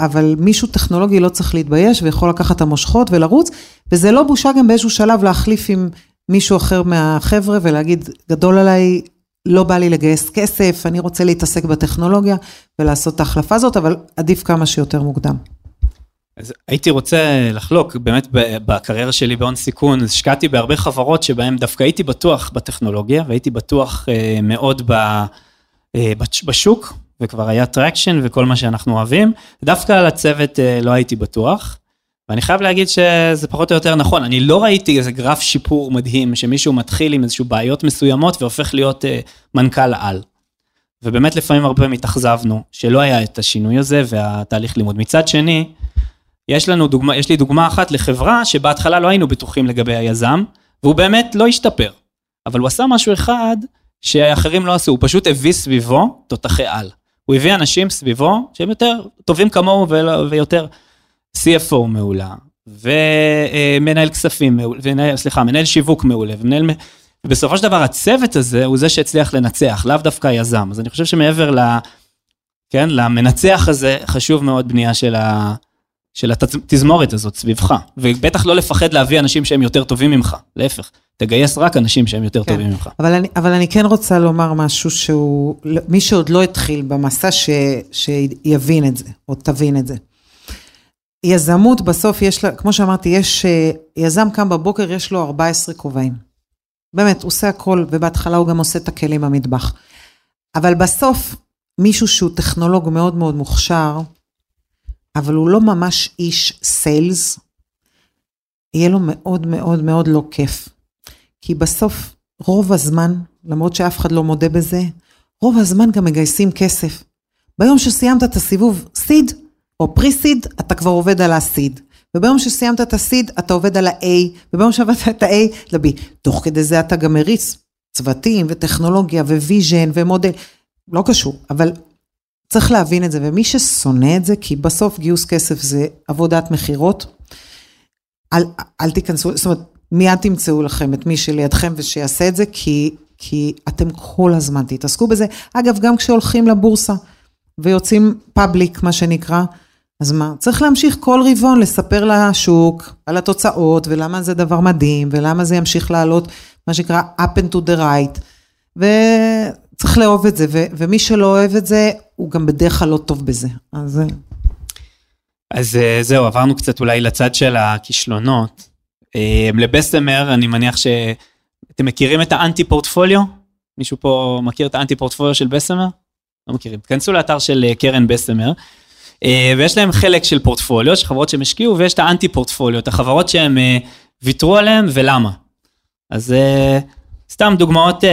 אבל מישהו טכנולוגי לא צריך להתבייש, ויכול לקחת את המושכות ולרוץ, וזה לא בושה גם באיזשהו שלב להחליף עם מישהו אחר מהחבר'ה, ולהגיד, גדול עליי, לא בא לי לגייס כסף, אני רוצה להתעסק בטכנולוגיה, ולעשות את ההחלפה הזאת, אבל עדיף כמה שיותר מוקדם. אז הייתי רוצה לחלוק, באמת בקריירה שלי בהון סיכון, השקעתי בהרבה חברות שבהן דווקא הייתי בטוח בטכנולוגיה, והייתי בטוח מאוד בשוק, וכבר היה טרקשן וכל מה שאנחנו אוהבים, דווקא על הצוות לא הייתי בטוח, ואני חייב להגיד שזה פחות או יותר נכון, אני לא ראיתי איזה גרף שיפור מדהים, שמישהו מתחיל עם איזשהו בעיות מסוימות, והופך להיות מנכ"ל על. ובאמת לפעמים הרבה מתאכזבנו, שלא היה את השינוי הזה, והתהליך לימוד. מצד שני, יש לי דוגמה אחת לחברה, שבהתחלה לא היינו בטוחים לגבי היזם, והוא באמת לא השתפר. אבל הוא עשה משהו אחד, שהאחרים לא עשו, הוא פשוט הביא סביבו תותחי על. הוא הביא אנשים סביבו, שהם יותר טובים כמוהו ויותר CFO מעולה, ומנהל כספים מעולה, מנהל שיווק מעולה, ובסופו של דבר הצוות הזה הוא זה שהצליח לנצח, לאו דווקא יזם. אז אני חושב שמעבר למנצח הזה, חשוב מאוד בנייה של התזמורת הזאת סביבך, ובטח לא לפחד להביא אנשים שהם יותר טובים ממך, להפך, תגייס רק אנשים שהם יותר טובים ממך. אבל אני כן רוצה לומר משהו שהוא, מי שעוד לא התחיל במסע שיבין את זה, או תבין את זה. יזמות בסוף יש לה, כמו שאמרתי, יש, יזם קם בבוקר, יש לו 14 כובעים. באמת, הוא עושה הכל, ובהתחלה הוא גם עושה את הכלים במטבח. אבל בסוף, מישהו שהוא טכנולוג מאוד מאוד מוכשר, אבל הוא לא ממש איש סיילס, יהיה לו מאוד מאוד מאוד לא כיף. כי בסוף, רוב הזמן, למרות שאף אחד לא מודה בזה, רוב הזמן גם מגייסים כסף. ביום שסיימת את הסיבוב, סיד, או פריסיד, אתה כבר עובד על הסיד. וביום שסיימת את הסיד, אתה עובד על ה-A, וביום שעבדת את ה-A, ל-B. תוך כדי זה אתה גם מריץ צוותים וטכנולוגיה וויז'ן ומודל. לא קשור, אבל צריך להבין את זה, ומי ששונא את זה, כי בסוף גיוס כסף זה עבודת מחירות, אל תיכנסו, זאת אומרת, מיד תמצאו לכם את מי שלידכם ושיעשה את זה, כי אתם כל הזמן תתעסקו בזה. אגב, גם כשהולכים לבורסה, ויוצאים פאבליק, מה שנקרא, אז מה? צריך להמשיך כל רבעון לספר לשוק, על התוצאות, ולמה זה דבר מדהים, ולמה זה ימשיך לעלות, מה שנקרא, up and to the right, וצריך לאהוב את זה, ומי שלא אוהב את זה, הוא גם בדרך כלל לא טוב בזה. אז זהו, עברנו קצת אולי לצד של הכישלונות. לבסמר, אני מניח שאתם מכירים את האנטי פורטפוליו? מישהו פה מכיר את האנטי פורטפוליו של בסמר? לא מכירים. תכנסו לאתר של קרן בסמר, ויש להם חלק של פורטפוליו, של חברות שהם השקיעו, ויש את האנטי פורטפוליו, את החברות שהם ויתרו עליהם, ולמה. אז סתם דוגמאות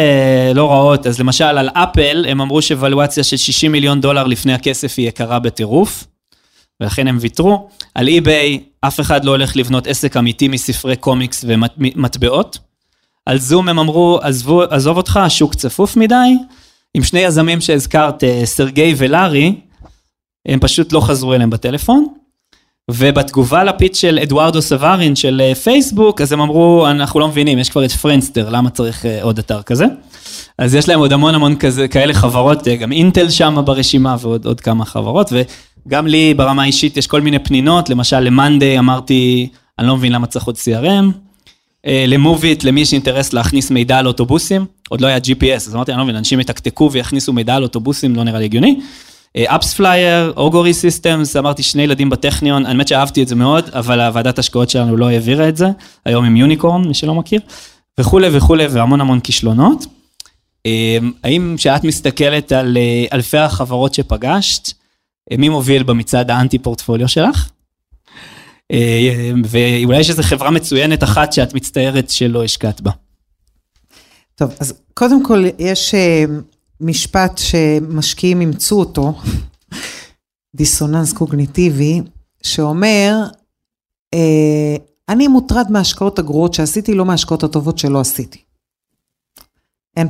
לא רעות, אז למשל על אפל, הם אמרו שוולואציה של $60 מיליון לפני הכסף היא יקרה בטירוף, ולכן הם ויתרו. על אי-ביי, אף אחד לא הולך לבנות עסק אמיתי מספרי קומיקס ומטבעות. על זום הם אמרו, עזוב אותך, השוק צפוף מדי. עם שני יזמים שהזכרת, סרגי ולארי, הם פשוט לא חזרו אליהם בטלפון. ובתגובה לפיץ של אדוארדו סווארין של פייסבוק, אז הם אמרו, אנחנו לא מבינים, יש כבר את פרנסטר, למה צריך עוד אתר כזה? אז יש להם עוד המון כזה, כאלה חברות, גם אינטל שם ברשימה, ועוד כמה חברות, וגם לי ברמה האישית יש כל מיני פנינות, למשל למנדי אמרתי, אני לא מבין למה צריך עוד CRM, למוביט, למי יש אינטרס להכניס מידע על אוטובוסים, עוד לא היה GPS, אז אמרתי, אני לא מבין, אנשים יתקתקו ויכניסו מידע על אוטובוסים, לא נראה לי הגיוני. אפספלייר, אוגורי סיסטמס, אמרתי שני ילדים בטכניון, אני באמת שאהבתי את זה מאוד, אבל הוועדת השקעות שלנו לא העבירה את זה, היום עם יוניקורן, מי שלא מכיר, וכו', והמון המון כישלונות. האם שאת מסתכלת על אלפי החברות שפגשת, מי מוביל במצד האנטי פורטפוליו שלך? ואולי יש איזו חברה מצוינת אחת שאת מצטערת שלא השקעת בה. טוב, אז קודם כל יש משפט שמשקיעים ימצאו אותו, דיסוננס קוגניטיבי, שאומר, אני מוטרד מההשקעות הגרועות שעשיתי, לא מההשקעות הטובות שלא עשיתי. אין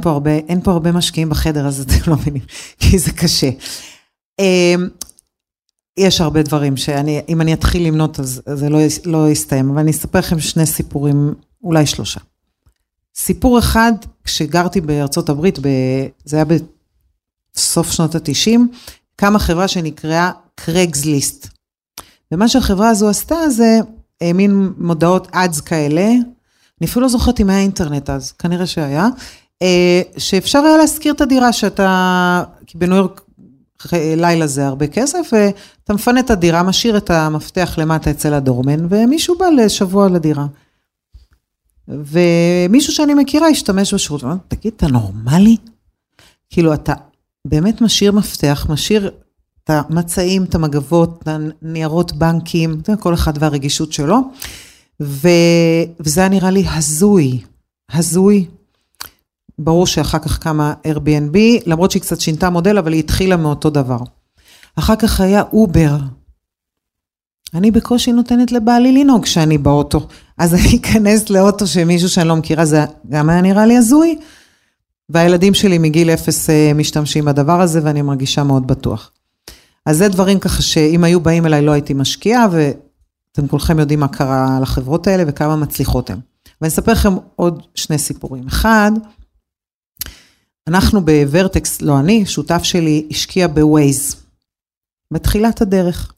פה הרבה משקיעים בחדר, אז אתם לא מבינים, כי זה קשה. יש הרבה דברים שאם אני אתחיל למנות, אז זה לא יסתיים, אבל אני אספר לכם שני סיפורים, אולי שלושה. סיפור אחד, כשגרתי בארצות הברית, זה היה בסוף שנות ה-90, קמה חברה שנקראה Craigslist. ומה שהחברה הזו עשתה, זה מין מודעות ads כאלה, אני אפילו לא זוכרת אם היה אינטרנט אז, כנראה שהיה, שאפשר היה להזכיר את הדירה שאתה, כי בניו יורק לילה זה הרבה כסף, ואתה מפנה את הדירה, משאיר את המפתח למטה אצל הדורמן, ומישהו בא לשבוע לדירה. ומישהו שאני מכירה השתמש בשירות, תגיד, אתה נורמלי? כאילו, אתה באמת משאיר מפתח, משאיר את המצעים, את המגבות, את הניירות בנקים, כל אחד והרגישות שלו, וזה נראה לי הזוי, ברור שאחר כך קמה Airbnb, למרות שהיא קצת שינתה מודל, אבל היא התחילה מאותו דבר. אחר כך היה Uber, אני בקושי נותנת לבעלי לנהוג שאני באוטו, אז אני אכנס לאוטו שמישהו שאני לא מכירה, זה גם היה נראה לי הזוי, והילדים שלי מגיל 0 משתמשים בדבר הזה, ואני מרגישה מאוד בטוח. אז זה דברים ככה שאם היו באים אליי לא הייתי משקיעה, אתם כולכם יודעים מה קרה לחברות האלה וכמה מצליחות הן. ואני אספר לכם עוד שני סיפורים. אחד, אנחנו בוורטקס, לא אני, שותף שלי השקיע בווייז, בתחילת הדרך.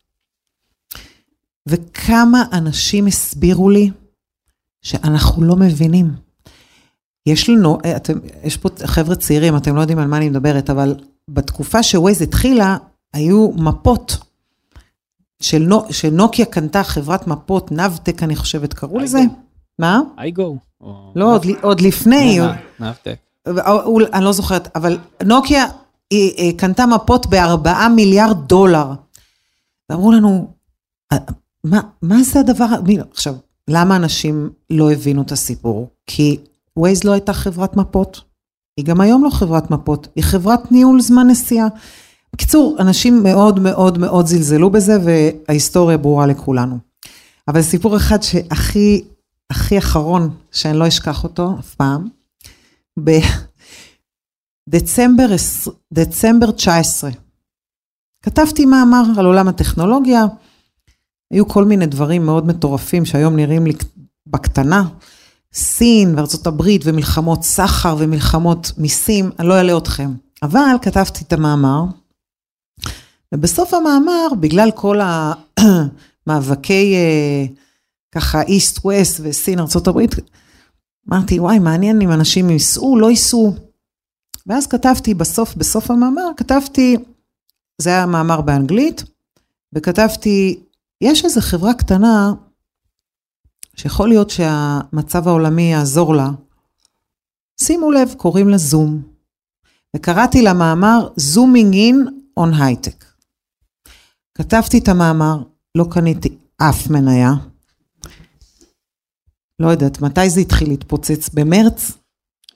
וכמה אנשים הסבירו לי שאנחנו לא מבינים. יש לנו, יש פה חבר'ה צעירים, אתם לא יודעים על מה אני מדברת, אבל בתקופה שווייז התחילה, היו מפות של נוקיה קנתה חברת מפות, נבטק אני חושבת קראו לזה. מה? I-Go. לא, עוד לפני. נבטק. אני לא זוכרת, אבל נוקיה קנתה מפות ב$4 מיליארד. ואמרו לנו, מה זה הדבר? עכשיו, למה אנשים לא הבינו את הסיפור? כי ווייז לא הייתה חברת מפות. היא גם היום לא חברת מפות. היא חברת ניהול זמן נסיעה. בקיצור, אנשים מאוד מאוד מאוד זלזלו בזה, וההיסטוריה ברורה לכולנו. אבל סיפור אחד שהכי, הכי אחרון, שאני לא אשכח אותו אף פעם, בדצמבר 19, כתבתי מאמר על עולם הטכנולוגיה, היו כל מיני דברים מאוד מטורפים, שהיום נראים לי בקטנה, סין וארצות הברית, ומלחמות סחר ומלחמות מיסים, אני לא אעלה אתכם. אבל כתבתי את המאמר, ובסוף המאמר, בגלל כל המאבקי ככה איסט ווסט וסין ארצות הברית, אמרתי, וואי, מעניין אם אנשים ייסעו, לא ייסעו. ואז כתבתי בסוף המאמר, כתבתי, זה היה מאמר באנגלית, וכתבתי, יש איזו חברה קטנה, שיכול להיות שהמצב העולמי יעזור לה, שימו לב, קוראים לה זום. וקראתי למאמר, Zooming in on high-tech. כתבתי את המאמר, לא קניתי אף מניה, לא יודעת, מתי זה התחיל להתפוצץ? במרץ?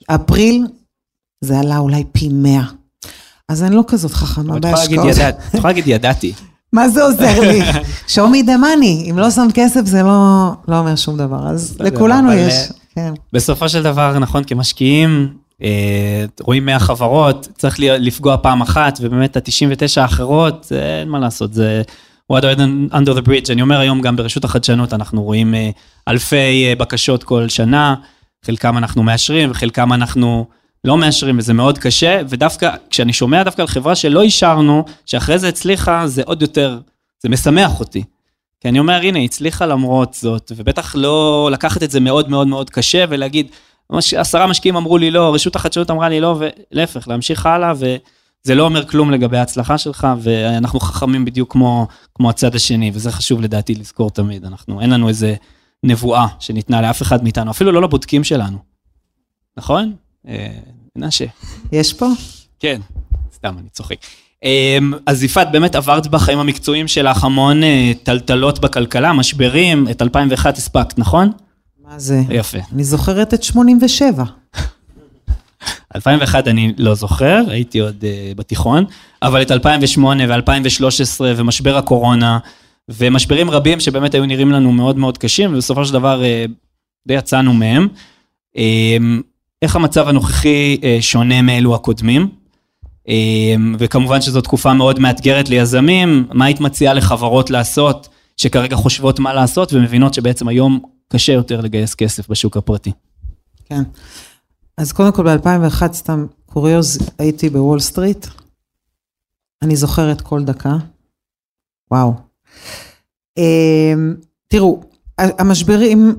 אפריל? זה עלה אולי פי 100. אז אני לא כזאת חכמה בהשקעות. אתה יכולה להגיד ידעתי. מה זה עוזר לי? show me the money. אם לא שם כסף זה לא אומר שום דבר. אז לכולנו יש. בסופו של דבר, נכון, כמשקיעים, רואים 100 חברות, צריך לפגוע פעם אחת, ובאמת ה-99 האחרות, אין מה לעשות, זה... הוא עד under the bridge, אני אומר היום גם ברשות החדשנות, אנחנו רואים אלפי בקשות כל שנה, חלקם אנחנו מאשרים, וחלקם אנחנו לא מאשרים, וזה מאוד קשה, ודווקא כשאני שומע דווקא על חברה שלא אישרנו, שאחרי זה הצליחה, זה עוד יותר, זה משמח אותי. כי אני אומר, הנה, הצליחה למרות זאת, ובטח לא לקחת את זה מאוד מאוד מאוד קשה, ולהגיד, 10 משקיעים אמרו לי לא, רשות החדשנות אמרה לי לא, ולהפך, להמשיך הלאה, ו... זה לא אומר כלום לגבי ההצלחה שלך, ואנחנו חכמים בדיוק כמו הצד השני, וזה חשוב לדעתי לזכור תמיד, אין לנו איזה נבואה שניתנה לאף אחד מאיתנו, אפילו לא לבודקים שלנו. נכון? נשא. יש פה? כן, סתם, אני צוחק. אז יפעת, באמת עברת בחיים המקצועיים שלך המון טלטלות בכלכלה, משברים, את 2001 הספקת, נכון? מה זה? יפה. אני זוכרת את 87. 2001 אני לא זוכר, הייתי עוד בתיכון, אבל את 2008 ו-2013 ומשבר הקורונה, ומשברים רבים שבאמת היו נראים לנו מאוד מאוד קשים, ובסופו של דבר די יצאנו מהם. איך המצב הנוכחי שונה מאלו הקודמים? וכמובן שזו תקופה מאוד מאתגרת ליזמים, מה היית מציעה לחברות לעשות, שכרגע חושבות מה לעשות, ומבינות שבעצם היום קשה יותר לגייס כסף בשוק הפרטי. כן. אז קודם כל ב-2001 סתם קוריוז, הייתי בוול סטריט, אני זוכרת כל דקה, וואו. תראו, המשברים,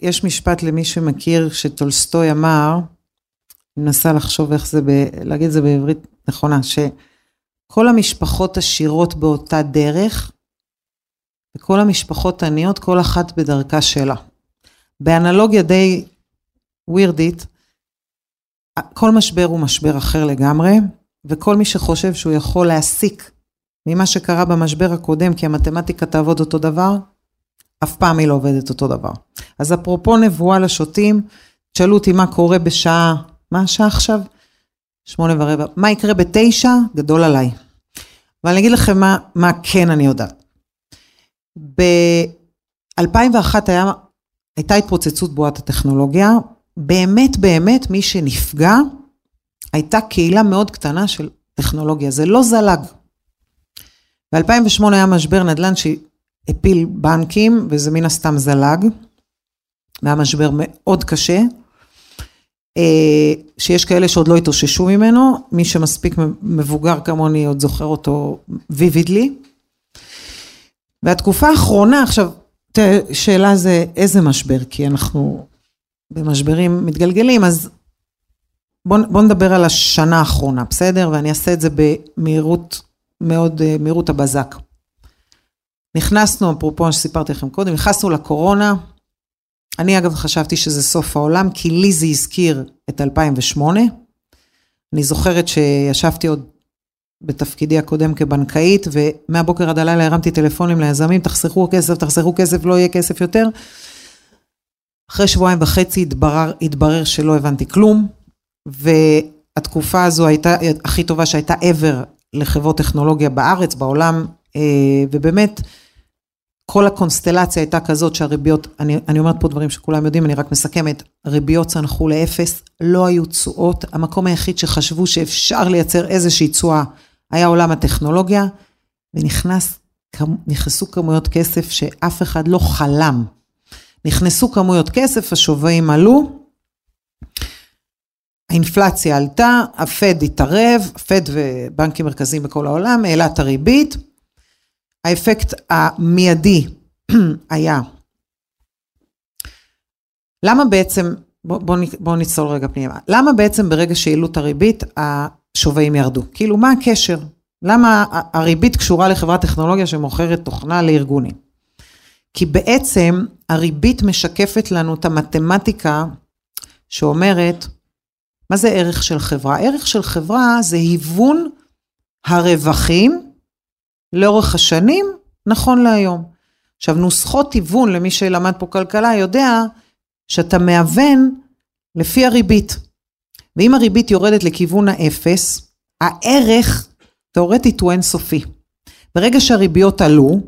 יש משפט למי שמכיר שטולסטוי אמר, אני מנסה לחשוב איך זה, להגיד את זה בעברית נכונה, שכל המשפחות עשירות באותה דרך, וכל המשפחות עניות, כל אחת בדרכה שלה. באנלוגיה די ווירדית, כל משבר הוא משבר אחר לגמרי, וכל מי שחושב שהוא יכול להסיק ממה שקרה במשבר הקודם, כי המתמטיקה תעבוד אותו דבר, אף פעם היא לא עובדת אותו דבר. אז אפרופו נבואה לשוטים, תשאלו אותי מה קורה בשעה, מה השעה עכשיו? 8:15, מה יקרה ב9? גדול עליי. אבל אני אגיד לכם מה כן אני יודעת. ב-2001 הייתה התפוצצות בועת הטכנולוגיה, באמת באמת מי שנפגע, הייתה קהילה מאוד קטנה של טכנולוגיה, זה לא זלג. ב-2008 היה משבר נדל"ן הפיל בנקים, וזה מן הסתם זלג, והמשבר מאוד קשה, שיש כאלה שעוד לא התאוששו ממנו, מי שמספיק מבוגר כמוני עוד זוכר אותו ויבידלי, והתקופה האחרונה, עכשיו, שאלה זה איזה משבר, כי אנחנו במשברים מתגלגלים, אז בוא נדבר על השנה האחרונה, בסדר? ואני אעשה את זה במהירות, מאוד מהירות הבזק. נכנסנו, אפרופו שסיפרתי לכם קודם, נכנסנו לקורונה, אני אגב חשבתי שזה סוף העולם, כי לי זה הזכיר את 2008, אני זוכרת שישבתי עוד בתפקידי הקודם כבנקאית, ומהבוקר עד הלילה הרמתי טלפונים ליזמים, תחסכו כסף, תחסכו כסף, לא יהיה כסף יותר. אחרי שבועיים וחצי התברר שלא הבנתי כלום, והתקופה הזו הייתה הכי טובה שהייתה ever לחברות טכנולוגיה בארץ, בעולם, ובאמת, כל הקונסטלציה הייתה כזאת שהריביות, אני אומרת פה דברים שכולם יודעים, אני רק מסכמת, ריביות צנחו לאפס, לא היו תשואות, המקום היחיד שחשבו שאפשר לייצר איזושהי תשואה, היה עולם הטכנולוגיה, ונכנסו כמויות כסף שאף אחד לא חלם. נכנסו כמויות כסף, השווים עלו, האינפלציה עלתה, הפד התערב, הפד ובנקים מרכזיים בכל העולם, העלה את הריבית, האפקט המיידי היה, למה בעצם, בוא נצלול רגע פנימה, למה בעצם ברגע שהעלו את הריבית, השווים ירדו? כאילו, מה הקשר? למה הריבית קשורה לחברת טכנולוגיה שמוכרת תוכנה לארגונים? כי בעצם הריבית משקפת לנו את המתמטיקה שאומרת, מה זה ערך של חברה? ערך של חברה זה היוון הרווחים, לאורך השנים, נכון להיום. עכשיו, נוסחות היוון, למי שלמד פה כלכלה, יודע שאתה מהוון לפי הריבית. ואם הריבית יורדת לכיוון האפס, הערך, תיאורטית, הוא אינסופי. ברגע שהריביות עלו,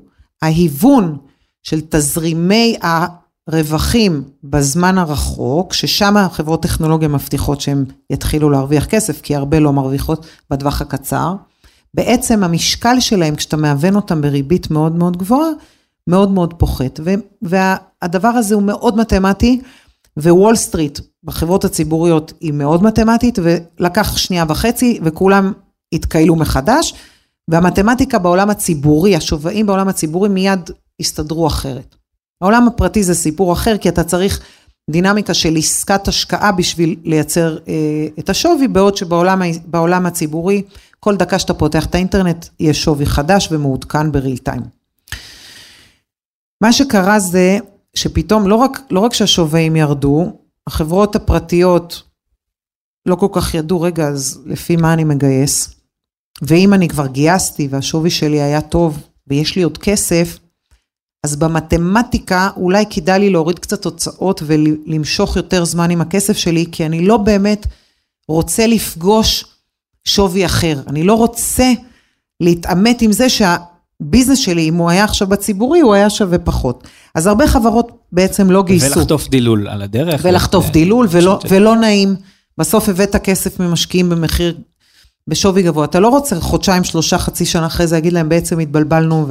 ההיוון של תזרימי הרווחים בזמן הרחוק, ששם החברות טכנולוגיה מבטיחות שהם יתחילו להרוויח כסף, כי הרבה לא מרוויחות בטווח הקצר, בעצם המשקל שלהם, כשאתה מאבן אותם בריבית מאוד מאוד גבוהה, מאוד מאוד פוחת. והדבר הזה הוא מאוד מתמטי, ווול סטריט בחברות הציבוריות היא מאוד מתמטית, ולקח שנייה וחצי, וכולם התקהלו מחדש, והמתמטיקה בעולם הציבורי, השווים בעולם הציבורי מיד הסתדרו אחרת. העולם הפרטי זה סיפור אחר, כי אתה צריך דינמיקה של עסקת השקעה בשביל לייצר את השווי, בעוד שבעולם הציבורי, כל דקה שאתה פותח את האינטרנט, יש שווי חדש ומעודכן בריל טיים. מה שקרה זה שפתאום, לא רק שהשווים ירדו, החברות הפרטיות לא כל כך ידעו, רגע, אז לפי מה אני מגייס? ואם אני כבר גייסתי והשווי שלי היה טוב ויש לי עוד כסף, אז במתמטיקה אולי כדאי לי להוריד קצת הוצאות ולמשוך יותר זמן עם הכסף שלי, כי אני לא באמת רוצה לפגוש שווי אחר. אני לא רוצה להתאמת עם זה שהביזנס שלי, אם הוא היה עכשיו בציבורי, הוא היה שווה פחות. אז הרבה חברות בעצם לא גייסו. ולחטוף דילול על הדרך. ולחטוף דילול ולא נעים. בסוף הבאת כסף ממשקיעים במחיר בשווי גבוה. אתה לא רוצה חודשיים, שלושה, חצי שנה אחרי זה, להגיד להם בעצם התבלבלנו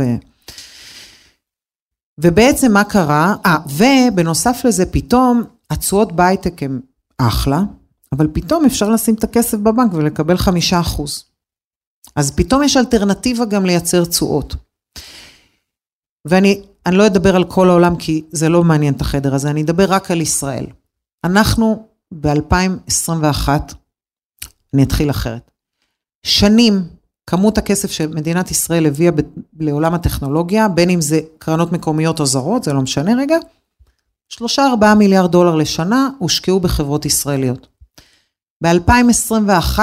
ובעצם מה קרה? ובנוסף לזה פתאום, התשואות בהייטק הם אחלה, אבל פתאום אפשר לשים את הכסף בבנק ולקבל 5%. אז פתאום יש אלטרנטיבה גם לייצר תשואות. ואני לא אדבר על כל העולם, כי זה לא מעניין את החדר הזה, אני אדבר רק על ישראל. אנחנו ב-2021, אני אתחיל אחרת. שנים, כמות הכסף שמדינת ישראל הביאה לעולם הטכנולוגיה, בין אם זה קרנות מקומיות או זרות, זה לא משנה רגע, 3-4 מיליארד דולר לשנה הושקעו בחברות ישראליות. ב-2021,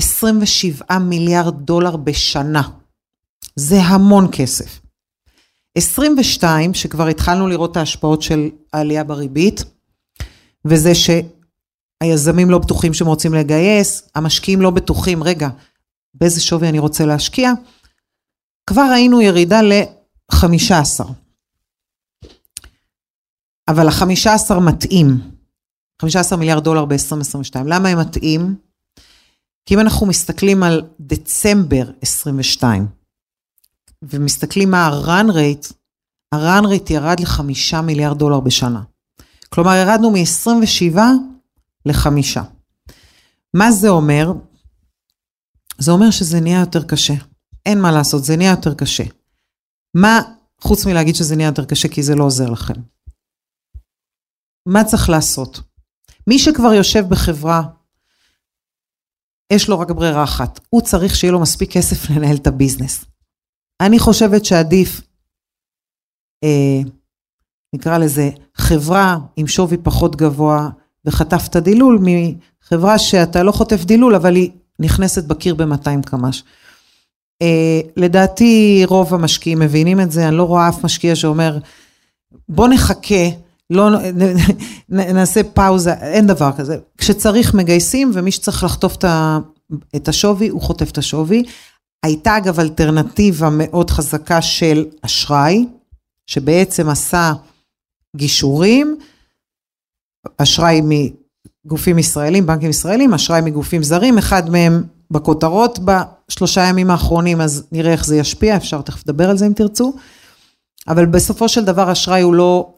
27 מיליארד דולר בשנה. זה המון כסף. 22, שכבר התחלנו לראות את ההשפעות של העלייה בריבית, וזה היזמים לא בטוחים שהם רוצים לגייס, המשקיעים לא בטוחים, רגע, באיזה שווי אני רוצה להשקיע, כבר ראינו ירידה ל-15. אבל ה-15 מתאים, 15 מיליארד דולר ב-2022, למה הם מתאים? כי אם אנחנו מסתכלים על דצמבר 22, ומסתכלים מה הרן רייט, הרן רייט ירד ל$5 מיליארד בשנה. כלומר, ירדנו מ-27 ל-5. מה זה אומר? זה אומר שזה נהיה יותר קשה. אין מה לעשות, זה נהיה יותר קשה. מה, חוץ מלהגיד שזה נהיה יותר קשה, כי זה לא עוזר לכם. מה צריך לעשות? מי שכבר יושב בחברה, יש לו רק ברירה אחת. הוא צריך שיהיה לו מספיק כסף לנהל את הביזנס. אני חושבת שעדיף, נקרא לזה, חברה עם שווי פחות גבוה, וחטפת דילול מחברה שאתה לא חוטף דילול, אבל היא נכנסת בקיר ב-200 קמ"ש. לדעתי רוב המשקיעים מבינים את זה, אני לא רואה אף משקיע שאומר, בוא נחכה, לא, נעשה פאוזה, אין דבר כזה. כשצריך מגייסים, ומי שצריך לחטוף את השווי, הוא חוטף את השווי. הייתה אגב אלטרנטיבה מאוד חזקה של אשראי, שבעצם עשה גישורים, אשראי מגופים ישראלים, בנקים ישראלים, אשראי מגופים זרים, אחד מהם בכותרות בשלושה ימים האחרונים, אז נראה איך זה ישפיע, אפשר תכף לדבר על זה אם תרצו, אבל בסופו של דבר אשראי הוא לא,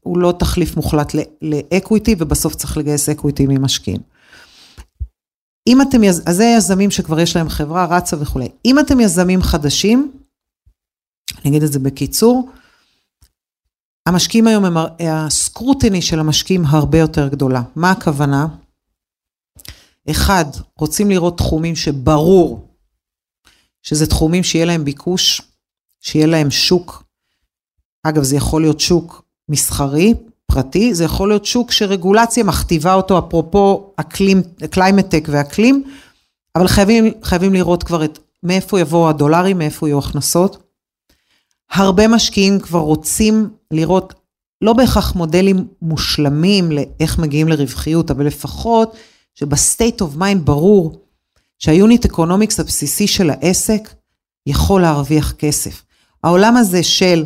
הוא לא תחליף מוחלט לאקוויטי, ובסוף צריך לגייס אקוויטי ממשקיעים. אם אתם, אז זה יזמים שכבר יש להם חברה, רצה וכו'. אם אתם יזמים חדשים, אני אגיד את זה בקיצור, המשקיעים היום, הסקרוטיני של המשקיעים הרבה יותר גדולה. מה הכוונה? אחד, רוצים לראות תחומים שברור, שזה תחומים שיהיה להם ביקוש, שיהיה להם שוק. אגב, זה יכול להיות שוק מסחרי, פרטי, זה יכול להיות שוק שרגולציה מכתיבה אותו, אפרופו climate tech והאקלים, אבל חייבים לראות כבר את מאיפה יבואו הדולרים, מאיפה יהיו הכנסות. הרבה משקיעים כבר רוצים לראות, לא בהכרח מודלים מושלמים לאיך מגיעים לרווחיות, אבל לפחות שבסטייט אוף מיינד ברור שהיוניט אקונומיקס הבסיסי של העסק יכול להרוויח כסף. העולם הזה של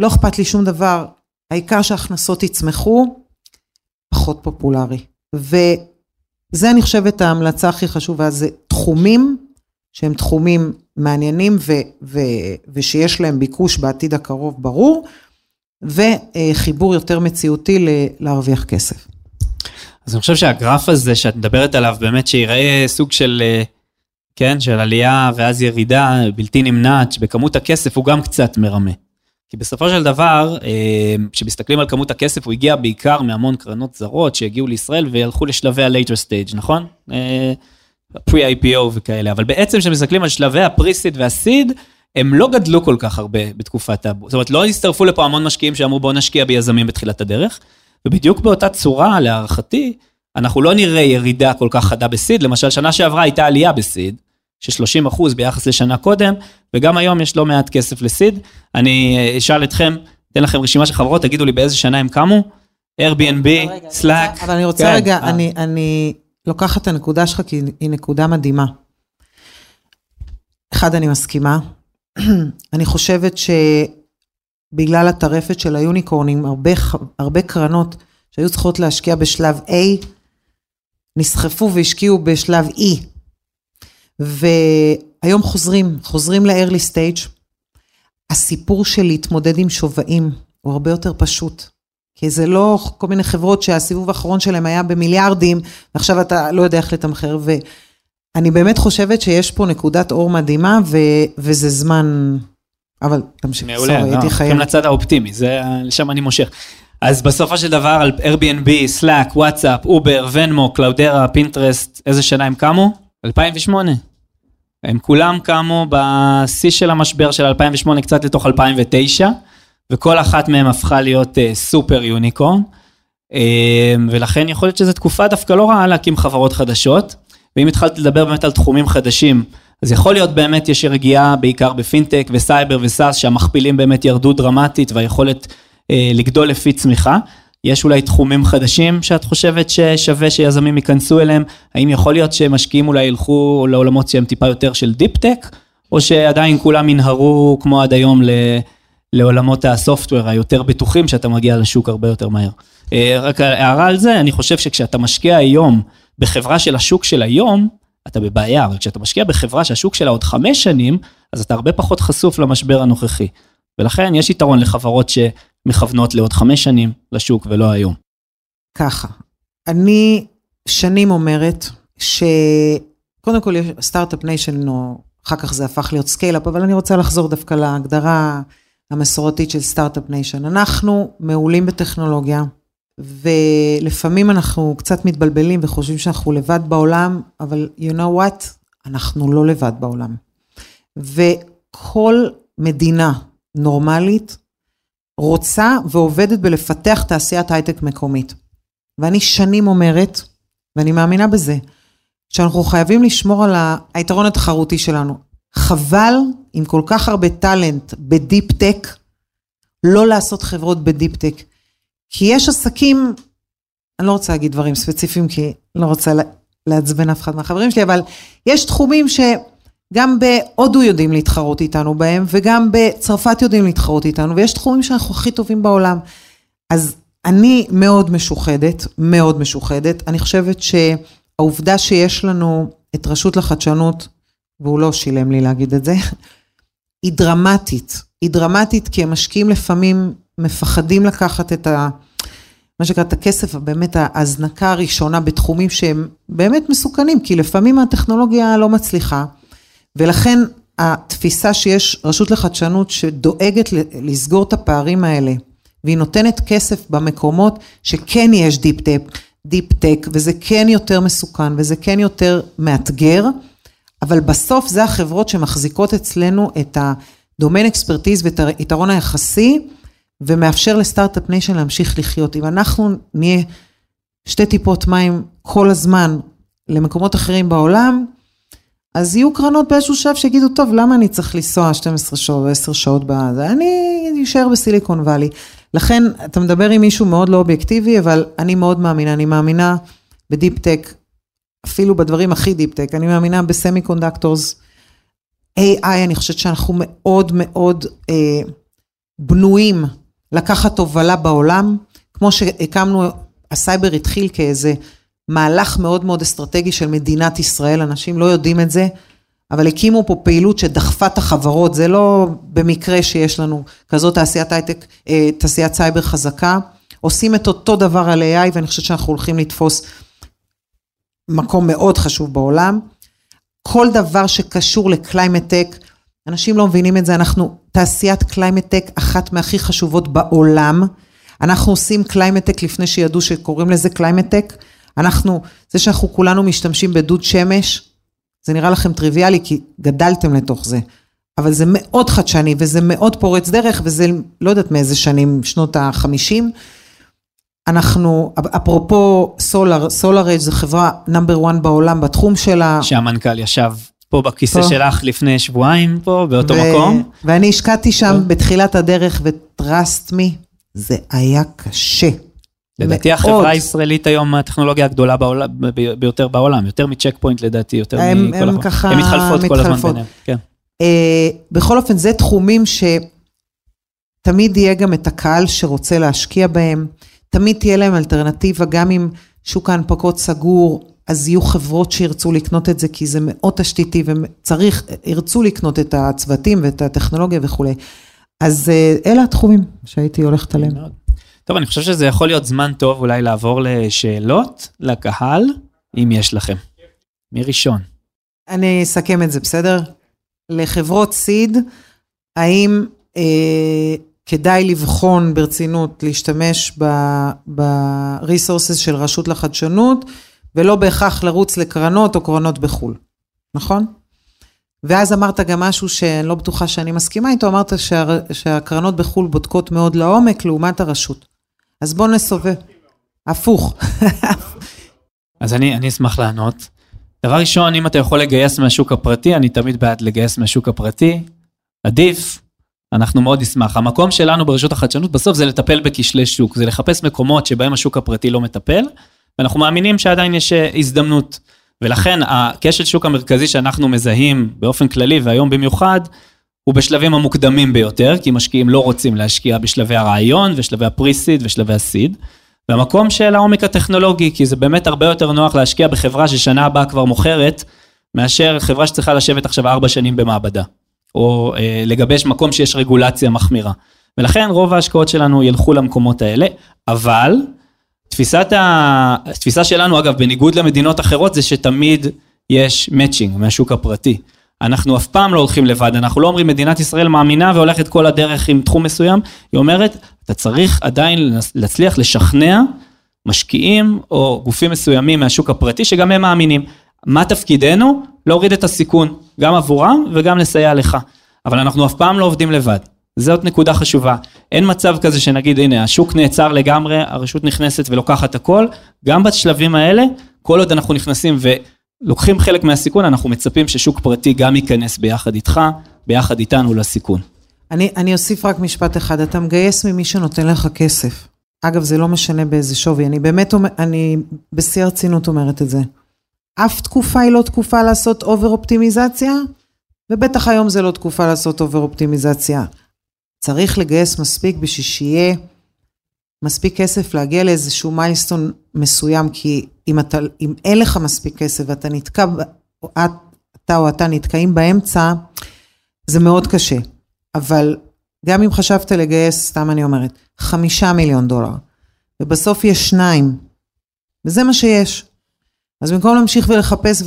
לא אכפת לי שום דבר, העיקר שההכנסות יצמחו, פחות פופולרי. וזה אני חושבת ההמלצה הכי חשובה, זה תחומים שהם תחומים מעניינים ושיש להם ביקוש בעתיד הקרוב ברור, וחיבור יותר מציאותי להרוויח כסף. אז אני חושב שהגרף הזה שאת מדברת עליו, באמת שיראה סוג של, כן, של עלייה ואז ירידה בלתי נמנעת, שבכמות הכסף הוא גם קצת מרמה. כי בסופו של דבר, כשמסתכלים על כמות הכסף, הוא הגיע בעיקר מהמון קרנות זרות שהגיעו לישראל והלכו לשלבי ה-later stage, נכון? pre-IPO וכאלה, אבל בעצם כשמסתכלים על שלבי הפריסיד והסיד, הם לא גדלו כל כך הרבה בתקופת הבו. זאת אומרת, לא הצטרפו לפה המון משקיעים שאמרו בואו נשקיע ביזמים בתחילת הדרך, ובדיוק באותה צורה, להערכתי, אנחנו לא נראה ירידה כל כך חדה בסיד, למשל שנה שעברה הייתה עלייה בסיד, ש-30% ביחס לשנה קודם, וגם היום יש לא מעט כסף לסיד. אני אשאל אתכם, אתן לכם רשימה של חברות, תגידו לי באיזה שנה הם קמו, Airbnb, Slack. אבל אני רוצה רגע, אני לוקחת את הנקודה שלך, כי היא נקודה מדהימה. אחד, אני מסכימה. אני חושבת שבגלל הטרפת של היוניקורנים, הרבה קרנות שהיו צריכות להשקיע בשלב A, נסחפו והשקיעו בשלב E. והיום חוזרים ל-early stage. הסיפור של להתמודד עם שווים הוא הרבה יותר פשוט. כי זה לא כל מיני חברות שהסיבוב האחרון שלהם היה במיליארדים, ועכשיו אתה לא יודע איך לתמחר, ואני באמת חושבת שיש פה נקודת אור מדהימה, וזה זמן, אבל תמשיך, סורי, הייתי חיים. גם לצד האופטימי, לשם אני מושך. אז בסופו של דבר, על Airbnb, Slack, WhatsApp, Uber, Venmo, Cloudera, Pinterest, איזה שנה הם קמו? 2008. הם כולם קמו בשיא של המשבר של 2008, קצת לתוך 2009, וכל אחת מהם הפכה להיות סופר יוניקורן, ולכן יכול להיות שזו תקופה דווקא לא רעה להקים חברות חדשות, ואם התחלת לדבר באמת על תחומים חדשים, אז יכול להיות באמת יש רגיעה בעיקר בפינטק וסייבר וסאס, שהמכפילים באמת ירדו דרמטית, והיכולת לגדול לפי צמיחה, יש אולי תחומים חדשים שאת חושבת ששווה שיזמים ייכנסו אליהם, האם יכול להיות שמשקיעים אולי ילכו לעולמות שהם טיפה יותר של דיפ-טק, או שעדיין כולם ינהרו כמו עד היום לעולמות הסופטוור היותר בטוחים, שאתה מגיע לשוק הרבה יותר מהר. רק הערה על זה, אני חושב שכשאתה משקיע היום בחברה של השוק של היום, אתה בבעיה, אבל כשאתה משקיע בחברה שהשוק שלה עוד 5 שנים, אז אתה הרבה פחות חשוף למשבר הנוכחי. ולכן יש יתרון לחברות שמכוונות לעוד 5 שנים לשוק ולא היום. ככה, אני שנים אומרת שקודם כל יש סטארט-אפ ניישן, או אחר כך זה הפך להיות סקייל-אפ, אבל אני רוצה לחזור דווקא להגדרה המסורתית של סטארט-אפ ניישן. אנחנו מעולים בטכנולוגיה, ולפעמים אנחנו קצת מתבלבלים וחושבים שאנחנו לבד בעולם, אבל you know what, אנחנו לא לבד בעולם. וכל מדינה נורמלית רוצה ועובדת בלפתח תעשיית הייטק מקומית. ואני שנים אומרת, ואני מאמינה בזה, שאנחנו חייבים לשמור על היתרון התחרותי שלנו. חבל, עם כל כך הרבה טלנט בדיפ-טק, לא לעשות חברות בדיפ-טק. כי יש עסקים, אני לא רוצה להגיד דברים ספציפיים, כי לא רוצה לעצבן אף אחד מהחברים שלי, אבל יש תחומים שגם בהודו יודעים להתחרות איתנו בהם, וגם בצרפת יודעים להתחרות איתנו, ויש תחומים שאנחנו הכי טובים בעולם. אז אני מאוד משוחדת, מאוד משוחדת. אני חושבת שהעובדה שיש לנו את רשות לחדשנות, והוא לא שילם לי להגיד את זה, היא דרמטית. היא דרמטית כי המשקיעים לפעמים מפחדים לקחת את מה שקראת את הכסף, באמת ההזנקה הראשונה בתחומים שהם באמת מסוכנים, כי לפעמים הטכנולוגיה לא מצליחה, ולכן התפיסה שיש רשות לחדשנות שדואגת לסגור את הפערים האלה, והיא נותנת כסף במקומות שכן יש דיפ-טק, וזה כן יותר מסוכן, וזה כן יותר מאתגר, אבל בסוף זה החברות שמחזיקות אצלנו את הדומיין אקספרטיז ואת היתרון היחסי, ומאפשר לסטארט-אפ ניישן להמשיך לחיות. אם אנחנו נהיה 2 טיפות מים כל הזמן למקומות אחרים בעולם, אז יהיו קרנות באיזשהו שף שיגידו, טוב, למה אני צריך לנסוע 12 שעות, 10 שעות בעד? אני אשאר בסיליקון ולי. לכן, אתה מדבר עם מישהו מאוד לא אובייקטיבי, אבל אני מאוד מאמינה, אני מאמינה בדיפ-טק, אפילו בדברים הכי דיפ-טק, אני מאמינה בסמי-קונדקטורס, AI, אני חושבת שאנחנו מאוד מאוד בנויים, לקחת הובלה בעולם, כמו שהקמנו, הסייבר התחיל כאיזה מהלך מאוד מאוד אסטרטגי של מדינת ישראל, אנשים לא יודעים את זה, אבל הקימו פה פעילות שדחפה את החברות, זה לא במקרה שיש לנו כזאת תעשיית סייבר חזקה, עושים את אותו דבר על AI, ואני חושבת שאנחנו הולכים לתפוס מקום מאוד חשוב בעולם, כל דבר שקשור לקליימט-טק, אנשים לא מבינים את זה, אנחנו תעשיית קליימט-טק אחת מהכי חשובות בעולם, אנחנו עושים קליימט-טק לפני שידעו שקוראים לזה קליימט-טק, זה שאנחנו כולנו משתמשים בדוד שמש, זה נראה לכם טריוויאלי כי גדלתם לתוך זה, אבל זה מאוד חדשני וזה מאוד פורץ דרך, וזה לא יודעת מאיזה שנים, שנות ה-50, אנחנו, אפרופו SolarEdge זה חברה נאמבר 1 בעולם בתחום שלה, שהמנכ"ל ישב פה בכיסא שלך לפני שבועיים פה, באותו מקום. ואני השקעתי שם בתחילת הדרך, ו-trust me, זה היה קשה. לדעתי החברה הישראלית היום, הטכנולוגיה הגדולה ביותר בעולם, יותר מצ'ק פוינט לדעתי, יותר מכל הזמן. הם מתחלפות כל הזמן ביניהם. בכל אופן, זה תחומים שתמיד יהיה גם את הקהל שרוצה להשקיע בהם, תמיד תהיה להם אלטרנטיבה, גם אם שוק ההנפקות סגור, אז יהיו חברות שירצו לקנות את זה, כי זה מאוד תשתיתי, וצריך, ירצו לקנות את הצוותים ואת הטכנולוגיה וכו'. אז אלה התחומים שהייתי הולכת עליהם. טוב, אני חושב שזה יכול להיות זמן טוב, אולי לעבור לשאלות, לקהל, אם יש לכם. מי ראשון? אני אסכם את זה, בסדר? לחברות סיד, האם כדאי לבחון ברצינות, להשתמש ב-resources של רשות לחדשנות, ולא בהכרח לרוץ לקרנות או קרנות בחול, נכון? ואז אמרת גם משהו שאני לא בטוחה שאני מסכימה איתו, אמרת שהקרנות בחול בודקות מאוד לעומק לעומת הרשות. אז בוא נסובב. הפוך. אז אני אשמח לענות. דבר ראשון, אם אתה יכול לגייס מהשוק הפרטי, אני תמיד בעד לגייס מהשוק הפרטי. עדיף, אנחנו מאוד נשמח. המקום שלנו ברשות החדשנות בסוף זה לטפל בכשלי שוק, זה לחפש מקומות שבהם השוק הפרטי לא מטפל, ואנחנו מאמינים שעדיין יש הזדמנות, ולכן הכשל שוק המרכזי שאנחנו מזהים באופן כללי, והיום במיוחד, הוא בשלבים המוקדמים ביותר, כי משקיעים לא רוצים להשקיע בשלבי הרעיון, ושלבי הפריסיד ושלבי הסיד, והמקום של העומק הטכנולוגי, כי זה באמת הרבה יותר נוח להשקיע בחברה ששנה הבאה כבר מוכרת, מאשר חברה שצריכה לשבת עכשיו 4 שנים במעבדה. או לגבש מקום שיש רגולציה מחמירה. ולכן רוב ההשקעות שלנו ילכו למקומות האלה, אבל התפיסה שלנו, אגב, בניגוד למדינות אחרות, זה שתמיד יש מאצ'ינג מהשוק הפרטי. אנחנו אף פעם לא הולכים לבד, אנחנו לא אומרים מדינת ישראל מאמינה והולכת כל הדרך עם תחום מסוים, היא אומרת, אתה צריך עדיין להצליח לשכנע משקיעים או גופים מסוימים מהשוק הפרטי שגם הם מאמינים. מה תפקידנו? להוריד את הסיכון, גם עבורם וגם לסייע לך. אבל אנחנו אף פעם לא עובדים לבד. זאת נקודה חשובה. אין מצב כזה שנגיד, הנה, השוק נעצר לגמרי, הרשות נכנסת ולוקחת הכל. גם בשלבים האלה, כל עוד אנחנו נכנסים ולוקחים חלק מהסיכון, אנחנו מצפים ששוק פרטי גם ייכנס ביחד איתך, ביחד איתנו לסיכון. אני אוסיף רק משפט אחד, אתה מגייס ממי שנותן לך כסף. אגב, זה לא משנה באיזה שווי, אני באמת, אני בשיא הרצינות אומרת את זה. אף תקופה היא לא תקופה לעשות אובר אופטימיזציה, ובטח היום זה לא תקופה לעשות אובר אופטימיזציה. צריך לגייס מספיק בשביל שיהיה מספיק כסף להגיע לאיזשהו מיילסטון מסוים, כי אם אין לך מספיק כסף ואתה נתקע, אתה או אתה נתקעים באמצע, זה מאוד קשה. אבל גם אם חשבת לגייס, סתם אני אומרת, $5 מיליון, ובסוף יש 2, וזה מה שיש. אז במקום להמשיך ולחפש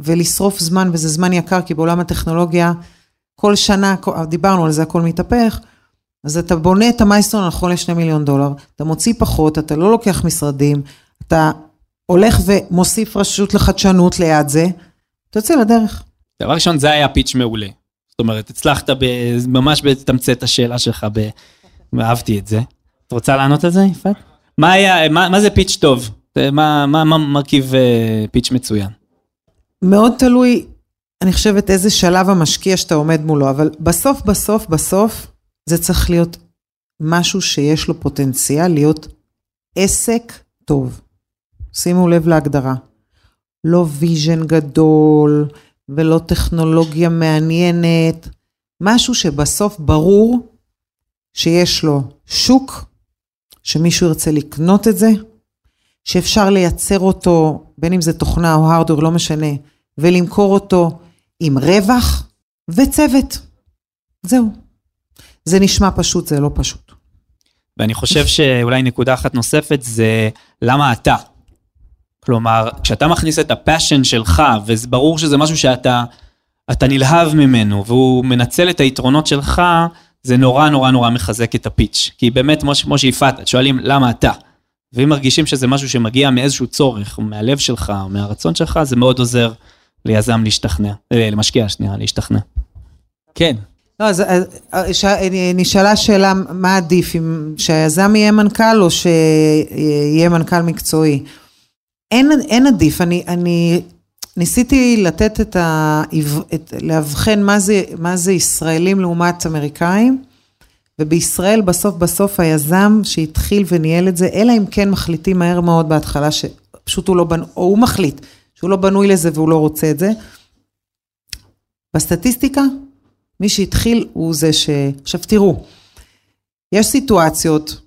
ולשרוף זמן, וזה זמן יקר, כי בעולם הטכנולוגיה, כל שנה, דיברנו על זה, הכל מתהפך, אז אתה בונה את המייסטון הנכון $2 מיליון, אתה מוציא פחות, אתה לא לוקח משרדים, אתה הולך ומוסיף רשות לחדשנות ליד זה, אתה יוצא לדרך. דבר ראשון, זה היה פיץ' מעולה. זאת אומרת, הצלחת ממש בתמצת את השאלה שלך, אהבתי את זה. את רוצה לענות על זה, יפעת? מה זה פיץ' טוב? מה מרכיב פיץ' מצוין? מאוד תלוי, אני חושבת, איזה שלב המשקיע שאתה עומד מולו, אבל בסוף, בסוף, בסוף, זה צריך להיות משהו שיש לו פוטנציאל להיות עסק טוב. שימו לב להגדרה. לא ויז'ן גדול, ולא טכנולוגיה מעניינת, משהו שבסוף ברור שיש לו שוק, שמישהו ירצה לקנות את זה, שאפשר לייצר אותו, בין אם זה תוכנה או הרדור, לא משנה, ולמכור אותו עם רווח וצוות. זהו. זה נשמע פשוט, זה לא פשוט. ואני חושב שאולי נקודה אחת נוספת זה למה אתה. כלומר, כשאתה מכניס את הפאשן שלך, וזה ברור שזה משהו שאתה נלהב ממנו, והוא מנצל את היתרונות שלך, זה נורא נורא נורא מחזק את הפיץ'. כי באמת, כמו שיפעת, שואלים למה אתה? ואם מרגישים שזה משהו שמגיע מאיזשהו צורך, או מהלב שלך, או מהרצון שלך, זה מאוד עוזר ליזם להשתכנע, למשקיע השנייה, להשתכנע. כן. לא, אז נשאלה שאלה, מה עדיף, אם שהיזם יהיה מנכ"ל, או שיהיה מנכ"ל מקצועי? אין עדיף, אני ניסיתי לתת להבחן מה זה ישראלים לעומת אמריקאים, ובישראל בסוף בסוף היזם שהתחיל וניהל את זה, אלא אם כן מחליטים מהר מאוד בהתחלה, שפשוט הוא לא בנוי, או הוא מחליט, שהוא לא בנוי לזה והוא לא רוצה את זה. בסטטיסטיקה, מי שהתחיל הוא זה עכשיו תראו, יש סיטואציות,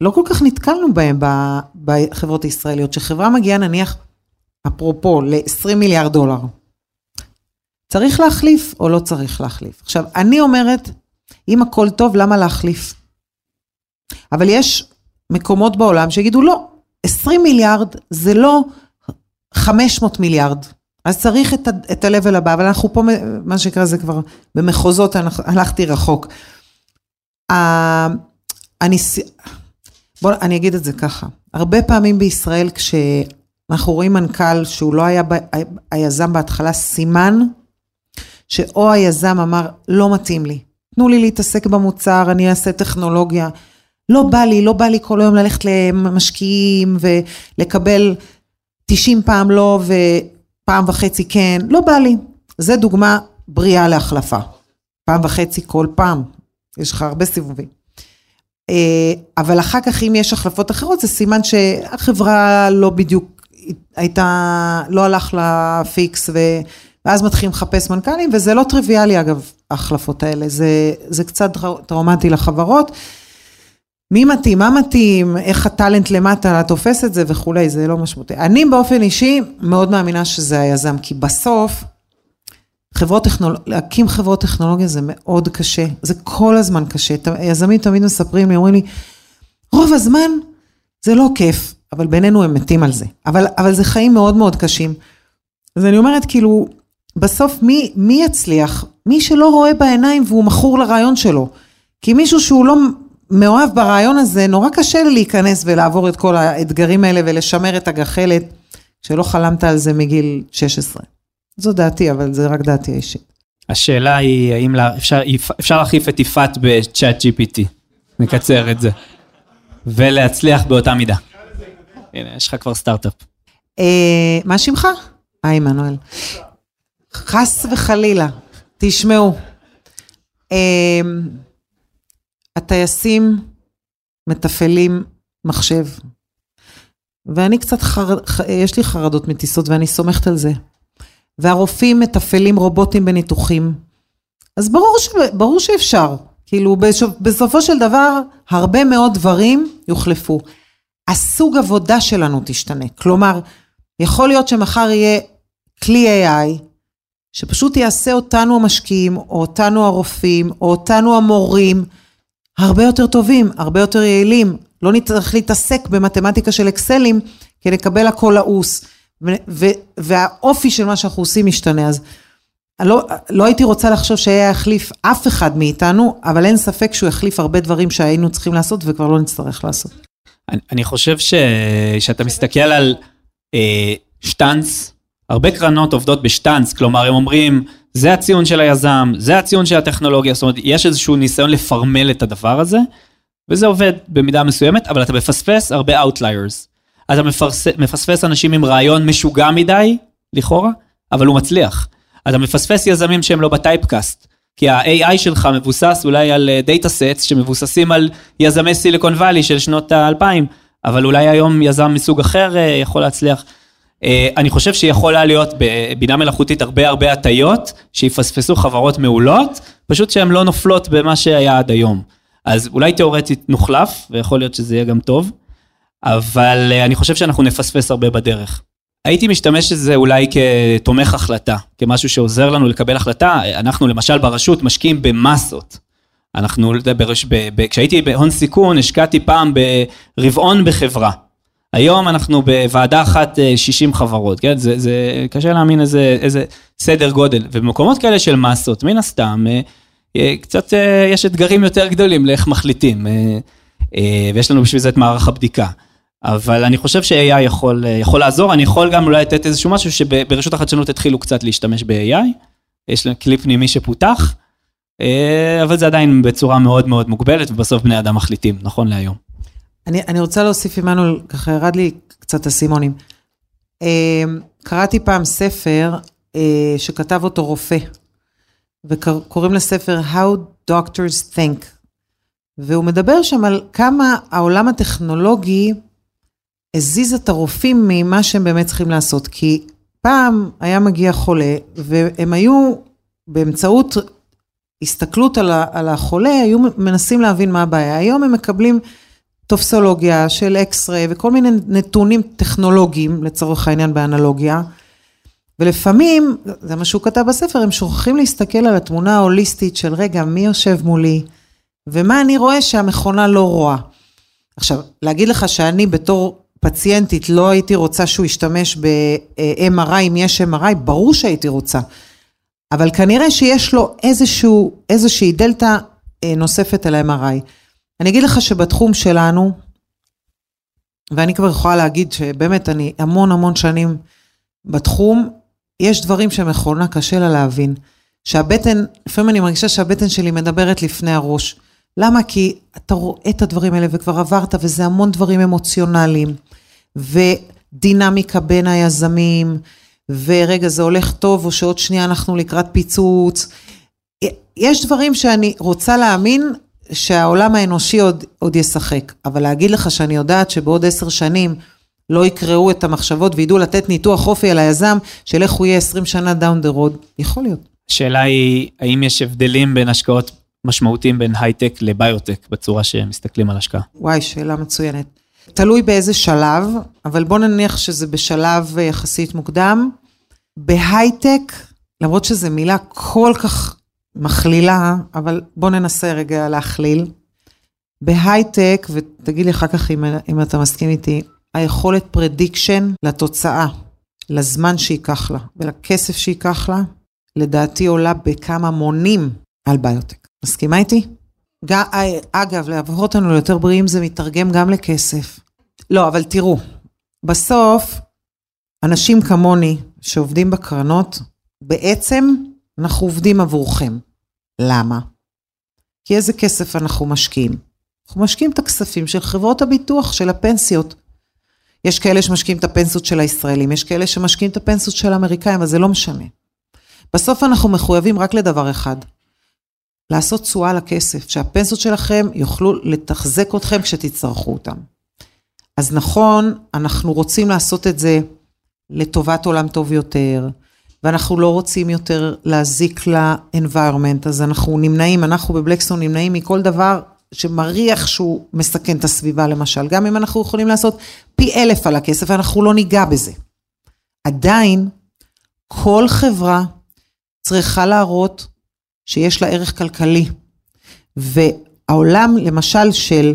לא כל כך נתקלנו בהם בחברות הישראליות, שחברה מגיעה נניח, אפרופו, $20 מיליארד, צריך להחליף או לא צריך להחליף? עכשיו, אני אומרת, אם הכל טוב, למה להחליף? אבל יש מקומות בעולם שיגידו, לא, 20 מיליארד זה לא 500 מיליארד, אז צריך את הלבל הבא, אבל אנחנו פה, מה שקרה זה כבר, במחוזות הלכתי רחוק. בואו, אני אגיד את זה ככה. הרבה פעמים בישראל, כשאנחנו רואים מנכ"ל שהוא לא היה היזם בהתחלה, סימן שאו היזם אמר, לא מתאים לי. תנו לי להתעסק במוצר, אני אעשה טכנולוגיה. לא בא לי כל היום ללכת למשקיעים ולקבל 90 פעם לא ופעם וחצי כן. לא בא לי. זה דוגמה בריאה להחלפה. פעם וחצי כל פעם. יש לך הרבה סיבובים. אבל אחר כך אם יש החלפות אחרות, זה סימן שהחברה לא בדיוק הייתה, לא הלך לפיקס, ואז מתחילים לחפש מנכ"לים, וזה לא טריוויאלי אגב, ההחלפות האלה, זה קצת טראומטי לחברות, מי מתאים, מה מתאים, איך הטלנט למטה תופס את זה וכולי, זה לא משמעותי. אני באופן אישי מאוד מאמינה שזה היזם, כי בסוף להקים חברות טכנולוגיה זה מאוד קשה, זה כל הזמן קשה, היזמים תמיד מספרים, אומרים לי, רוב הזמן זה לא כיף, אבל בינינו הם מתים על זה, אבל זה חיים מאוד מאוד קשים, אז אני אומרת כאילו, בסוף מי יצליח? מי שלא רואה בעיניים והוא מכור לרעיון שלו, כי מישהו שהוא לא מאוהב ברעיון הזה, נורא קשה להיכנס ולעבור את כל האתגרים האלה, ולשמר את הגחלת, שלא חלמת על זה מגיל 16. זו דעתי, אבל זה רק דעתי האישית. השאלה היא, האם אפשר להחליף את יפעת בצ'אט GPT, נקצר את זה, ולהצליח באותה מידה. הנה, יש לך כבר סטארט-אפ. מה שמך? עמנואל. חס וחלילה, תשמעו. הטייסים מטפלים מחשב. ואני קצת, יש לי חרדות מטיסות ואני סומכת על זה. והרופאים מטפלים רובוטים בניתוחים. אז ברור שאפשר. כאילו, בסופו של דבר, הרבה מאוד דברים יוחלפו. הסוג עבודה שלנו תשתנה. כלומר, יכול להיות שמחר יהיה כלי AI, שפשוט יעשה אותנו המשקיעים, או אותנו הרופאים, או אותנו המורים, הרבה יותר טובים, הרבה יותר יעילים, לא נצטרך להתעסק במתמטיקה של אקסלים, כי נקבל הכל לעוס, והאופי של מה שאנחנו עושים משתנה, אז לא הייתי רוצה לחשוב שהיה יחליף אף אחד מאיתנו, אבל אין ספק שהוא יחליף הרבה דברים שהיינו צריכים לעשות, וכבר לא נצטרך לעשות. אני חושב שאתה מסתכל על שטנץ, הרבה קרנות עובדות בשטנץ, כלומר הם אומרים, זה הציון של היזם, זה הציון של הטכנולוגיה, זאת אומרת, יש איזשהו ניסיון לפרמל את הדבר הזה, וזה עובד במידה מסוימת, אבל אתה מפספס הרבה outliers. אתה מפספס אנשים עם רעיון משוגע מדי, לכאורה, אבל הוא מצליח. אתה מפספס יזמים שהם לא בטייפקאסט, כי ה-AI שלך מבוסס אולי על דאטה סטס, שמבוססים על יזמי סיליקון ואלי של שנות ה-2000, אבל אולי היום יזם מסוג אחר יכול להצליח. אני חושב שיכולה להיות בבינה מלאכותית הרבה הטיות, שיפספסו חברות מעולות, פשוט שהן לא נופלות במה שהיה עד היום. אז אולי תיאורטית נוחלף, ויכול להיות שזה יהיה גם טוב, אבל אני חושב שאנחנו נפספס הרבה בדרך. הייתי משתמש את זה אולי כתומך החלטה, כמשהו שעוזר לנו לקבל החלטה. אנחנו למשל ברשות משקיעים במסות. כשהייתי בהון סיכון, השקעתי פעם ברבעון בחברה. היום אנחנו בוועדה אחת 60 חברות, כן? זה קשה להאמין איזה סדר גודל, ובמקומות כאלה של מסות, מן הסתם, קצת יש אתגרים יותר גדולים לאיך מחליטים, ויש לנו בשביל זה את מערך הבדיקה, אבל אני חושב ש-AI יכול לעזור, אני יכול גם אולי לתת איזשהו משהו, שברשות החדשנות התחילו קצת להשתמש ב-AI, יש לנו כלי פנימי שפותח, אבל זה עדיין בצורה מאוד מאוד מוגבלת, ובסוף בני אדם מחליטים, נכון להיום. אני רוצה להוסיף עמנו, ככה ירד לי קצת הסימונים. קראתי פעם ספר שכתב אותו רופא, וקוראים לספר How Doctors Think, והוא מדבר שם על כמה העולם הטכנולוגי הזיז את הרופאים ממה שהם באמת צריכים לעשות, כי פעם היה מגיע חולה, והם היו באמצעות הסתכלות על החולה, היו מנסים להבין מה הבעיה. היום הם מקבלים טופסולוגיה של אקס-ריי וכל מיני נתונים טכנולוגיים לצורך העניין באנלוגיה, ולפעמים, זה מה שהוא כתב בספר, הם שוכחים להסתכל על התמונה ההוליסטית של רגע, מי יושב מולי, ומה אני רואה שהמכונה לא רואה. עכשיו, להגיד לך שאני בתור פציינטית לא הייתי רוצה שהוא ישתמש ב-MRI, אם יש MRI, ברור שהייתי רוצה, אבל כנראה שיש לו איזושהי דלטה נוספת על ה-MRI. אני אגיד לך שבתחום שלנו, ואני כבר יכולה להגיד שבאמת אני המון שנים בתחום, יש דברים שמכונה קשה לה להבין, שהבטן, לפעמים אני מרגישה שהבטן שלי מדברת לפני הראש, למה? כי אתה רואה את הדברים האלה וכבר עברת, וזה המון דברים אמוציונליים, ודינמיקה בין היזמים, ורגע זה הולך טוב, או שעוד שנייה אנחנו לקראת פיצוץ, יש דברים שאני רוצה להאמין, שהעולם האנושי עוד ישחק, אבל להגיד לך שאני יודעת שבעוד 10 שנים לא יקראו את המחשבות וידעו לתת ניתוח אופי על היזם של איך הוא יהיה 20 שנה דאון דה רוד, יכול להיות. השאלה היא, האם יש הבדלים בין השקעות משמעותיים בין הייטק לביוטק בצורה שמסתכלים על השקעה? וואי, שאלה מצוינת. תלוי באיזה שלב, אבל בוא נניח שזה בשלב יחסית מוקדם. בהייטק למרות שזו מילה כל כך מכלילה, אבל בוא ננסה רגע להכליל. בהייטק, ותגיד לי אחר כך אם אתה מסכים איתי, היכולת פרדיקשן לתוצאה, לזמן שיקח לה, ולכסף שיקח לה, לדעתי עולה בכמה מונים על ביוטק. מסכימה איתי? אגב, להפוך אותנו ליותר בריאים זה מתרגם גם לכסף. לא, אבל תראו, בסוף, אנשים כמוני שעובדים בקרנות, בעצם אנחנו עובדים עבורכם. למה? כי איזה כסף אנחנו משקיעים? אנחנו משקיעים את הכספים של חברות הביטוח, של הפנסיות. יש כאלה שמשקיעים את הפנסיות של הישראלים, יש כאלה שמשקיעים את הפנסיות של האמריקאים, אז זה לא משנה. בסוף אנחנו מחויבים רק לדבר אחד, לעשות תשואה לכסף, שהפנסיות שלכם יוכלו לתחזק אתכם כשתצטרכו אותם. אז נכון, אנחנו רוצים לעשות את זה לטובת עולם טוב יותר, ואנחנו לא רוצים יותר להזיק ל-environment, אז אנחנו נמנעים, אנחנו בבלקסטון נמנעים מכל דבר שמריח שהוא מסכן את הסביבה למשל, גם אם אנחנו יכולים לעשות פי 1000 על הכסף, אנחנו לא ניגע בזה. עדיין, כל חברה צריכה להראות שיש לה ערך כלכלי, והעולם למשל של,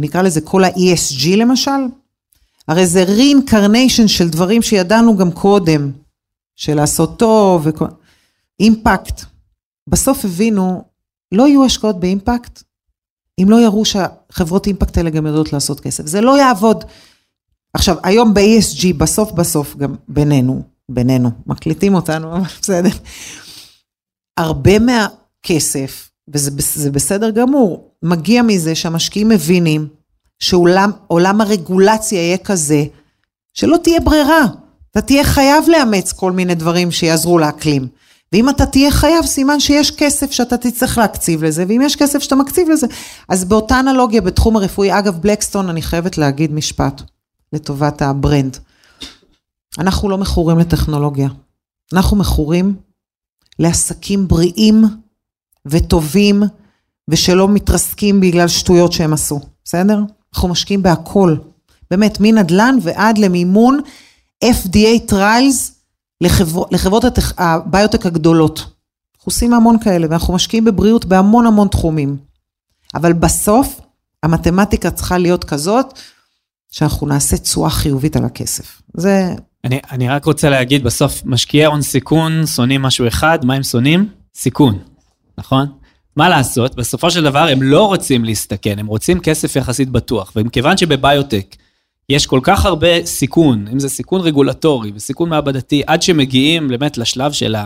נקרא לזה כל ה-ESG למשל, הרי זה reincarnation של דברים שידענו גם קודם, של לעשות טוב, אימפקט. בסוף הבינו, לא יהיו השקעות באימפקט, אם לא יראו שהחברות אימפקט האלה גם יודעות לעשות כסף. זה לא יעבוד. עכשיו, היום ב-ESG, בסוף, גם בינינו, מקליטים אותנו, אבל בסדר. הרבה מהכסף, וזה בסדר גמור, מגיע מזה שהמשקיעים מבינים, שעולם הרגולציה יהיה כזה, שלא תהיה ברירה. אתה תהיה חייב לאמץ כל מיני דברים שיעזרו לאקלים. ואם אתה תהיה חייב, סימן שיש כסף שאתה תצטרך להקציב לזה, ואם יש כסף שאתה מקציב לזה. אז באותה אנלוגיה בתחום הרפואי, אגב בלקסטון, אני חייבת להגיד משפט, לטובת הברנד. אנחנו לא מכורים לטכנולוגיה. אנחנו מכורים לעסקים בריאים וטובים, ושלא מתרסקים בגלל שטויות שהם עשו. בסדר? אנחנו משקיעים בהכל, באמת, מנדלן ועד למימון FDA trials לחברות הביוטק הגדולות. אנחנו עושים המון כאלה, ואנחנו משקיעים בבריאות בהמון המון תחומים. אבל בסוף, המתמטיקה צריכה להיות כזאת, שאנחנו נעשה תשואה חיובית על הכסף. זה... אני רק רוצה להגיד, בסוף, משקיעי הון סיכון, שונאים משהו אחד, מה הם שונאים? סיכון, נכון? מה לעשות? בסופו של דבר הם לא רוצים להסתכן, הם רוצים כסף יחסית בטוח, ומכיוון שבביוטק יש כל כך הרבה סיכון, אם זה סיכון רגולטורי וסיכון מעבדתי, עד שמגיעים באמת לשלב של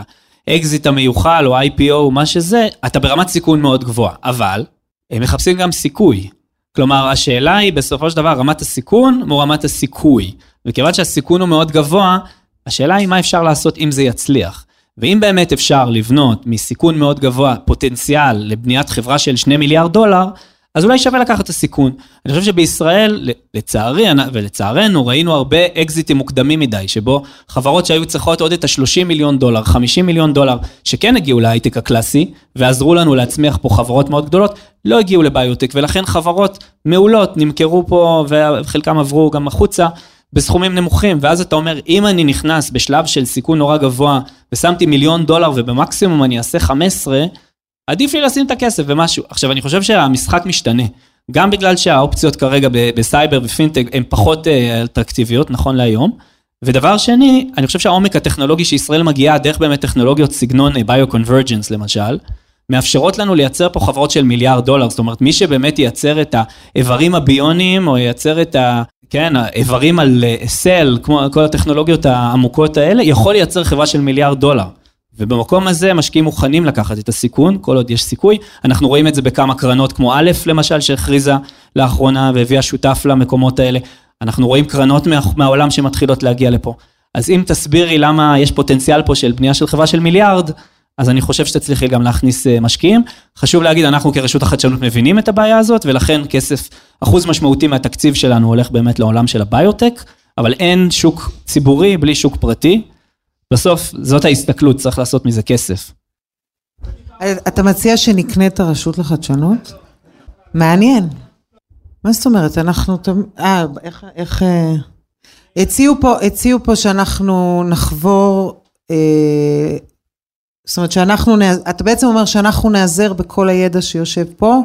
האקזיט המיוחל או IPO או מה שזה, אתה ברמת סיכון מאוד גבוהה, אבל הם מחפשים גם סיכוי. כלומר, השאלה היא בסופו של דבר רמת הסיכון או רמת הסיכוי, וכיוון שהסיכון הוא מאוד גבוה, השאלה היא מה אפשר לעשות אם זה יצליח. ואם באמת אפשר לבנות מסיכון מאוד גבוה פוטנציאל לבניית חברה של $2 מיליארד, אז אולי שווה לקחת את הסיכון. אני חושב שבישראל, לצערי ולצערנו, ראינו הרבה אקזיטים מוקדמים מדי, שבו חברות שהיו צריכות עוד את $30 מיליון, $50 מיליון, שכן הגיעו להייטק הקלאסי, ועזרו לנו להצמיח פה חברות מאוד גדולות, לא הגיעו לביוטק, ולכן חברות מעולות נמכרו פה, וחלקם עברו גם החוצה, בסכומים נמוכים, ואז אתה אומר, אם אני נכנס בשלב של סיכון נורא גבוה, ושמתי $1,000,000, ובמקסימום אני אעשה 15, עדיף לי לשים את הכסף ומשהו. עכשיו, אני חושב שהמשחק משתנה, גם בגלל שהאופציות כרגע בסייבר ופינטק, הן פחות אטרקטיביות, נכון להיום, ודבר שני, אני חושב שהעומק הטכנולוגי שישראל מגיעה, דרך באמת טכנולוגיות סגנון ביו-קונברג'נס למשל, מאפשרות לנו לייצר פה חברות של $1 מיליארד, זאת אומרת, מי שבאמת ייצר את האיברים הביוניים, או ייצר את כן, האיברים על סל, כמו כל הטכנולוגיות העמוקות האלה, יכול לייצר חברה של $1 מיליארד. ובמקום הזה משקיעים מוכנים לקחת את הסיכון, כל עוד יש סיכוי. אנחנו רואים את זה בכמה קרנות, כמו א' למשל, שהכריזה לאחרונה והביאה שותף למקומות האלה. אנחנו רואים קרנות מהעולם שמתחילות להגיע לפה. אז אם תסבירי למה יש פוטנציאל פה של בנייה של חברה של $1 מיליארד, אז אני חושב שתצליחי גם להכניס משקיעים. חשוב להגיד, אנחנו כרשות החדשנות מבינים את הבעיה הזאת, ולכן כסף, אחוז משמעותי מהתקציב שלנו הולך באמת לעולם של הביוטק, אבל אין שוק ציבורי בלי שוק פרטי. בסוף, זאת ההסתכלות, צריך לעשות מזה כסף. אתה מציע שנקנה את הרשות לחדשנות? מעניין. מה זאת אומרת? אנחנו... הציעו פה שאנחנו נחבור... זאת אומרת שאנחנו, אתה בעצם אומר שאנחנו נעזר בכל הידע שיושב פה.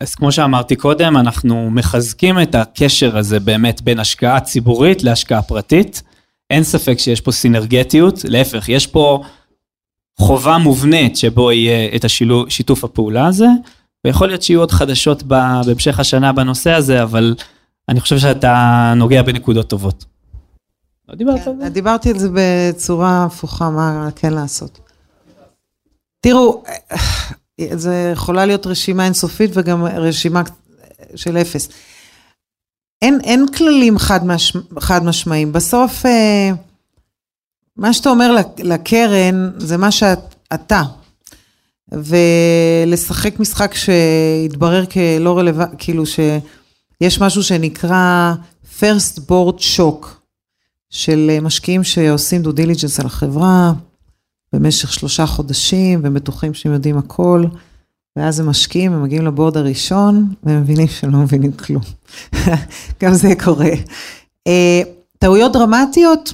אז כמו שאמרתי קודם, אנחנו מחזקים את הקשר הזה באמת בין השקעה ציבורית להשקעה פרטית. אין ספק שיש פה סינרגטיות, להפך, יש פה חובה מובנית שבו יהיה את שיתוף הפעולה הזה, ויכול להיות שיהיו עוד חדשות בהמשך השנה בנושא הזה, אבל אני חושב שאתה נוגע בנקודות טובות. לא דיברת על זה? דיברתי על זה בצורה הפוכה, מה כן לעשות. תראו, זה יכולה להיות רשימה אינסופית, וגם רשימה של אפס. אין כללים חד משמעיים. בסוף, מה שאתה אומר לקרן, זה מה שאתה, ולשחק משחק שהתברר כלא רלוונטי, כאילו שיש משהו שנקרא first board shock, של משקיעים שעושים due diligence על החברה, במשך 3 חודשים, והם בטוחים שהם יודעים הכל, ואז הם משקיעים, הם מגיעים לבורד הראשון, והם מבינים שלא מבינים כלום. גם זה קורה. טעויות דרמטיות,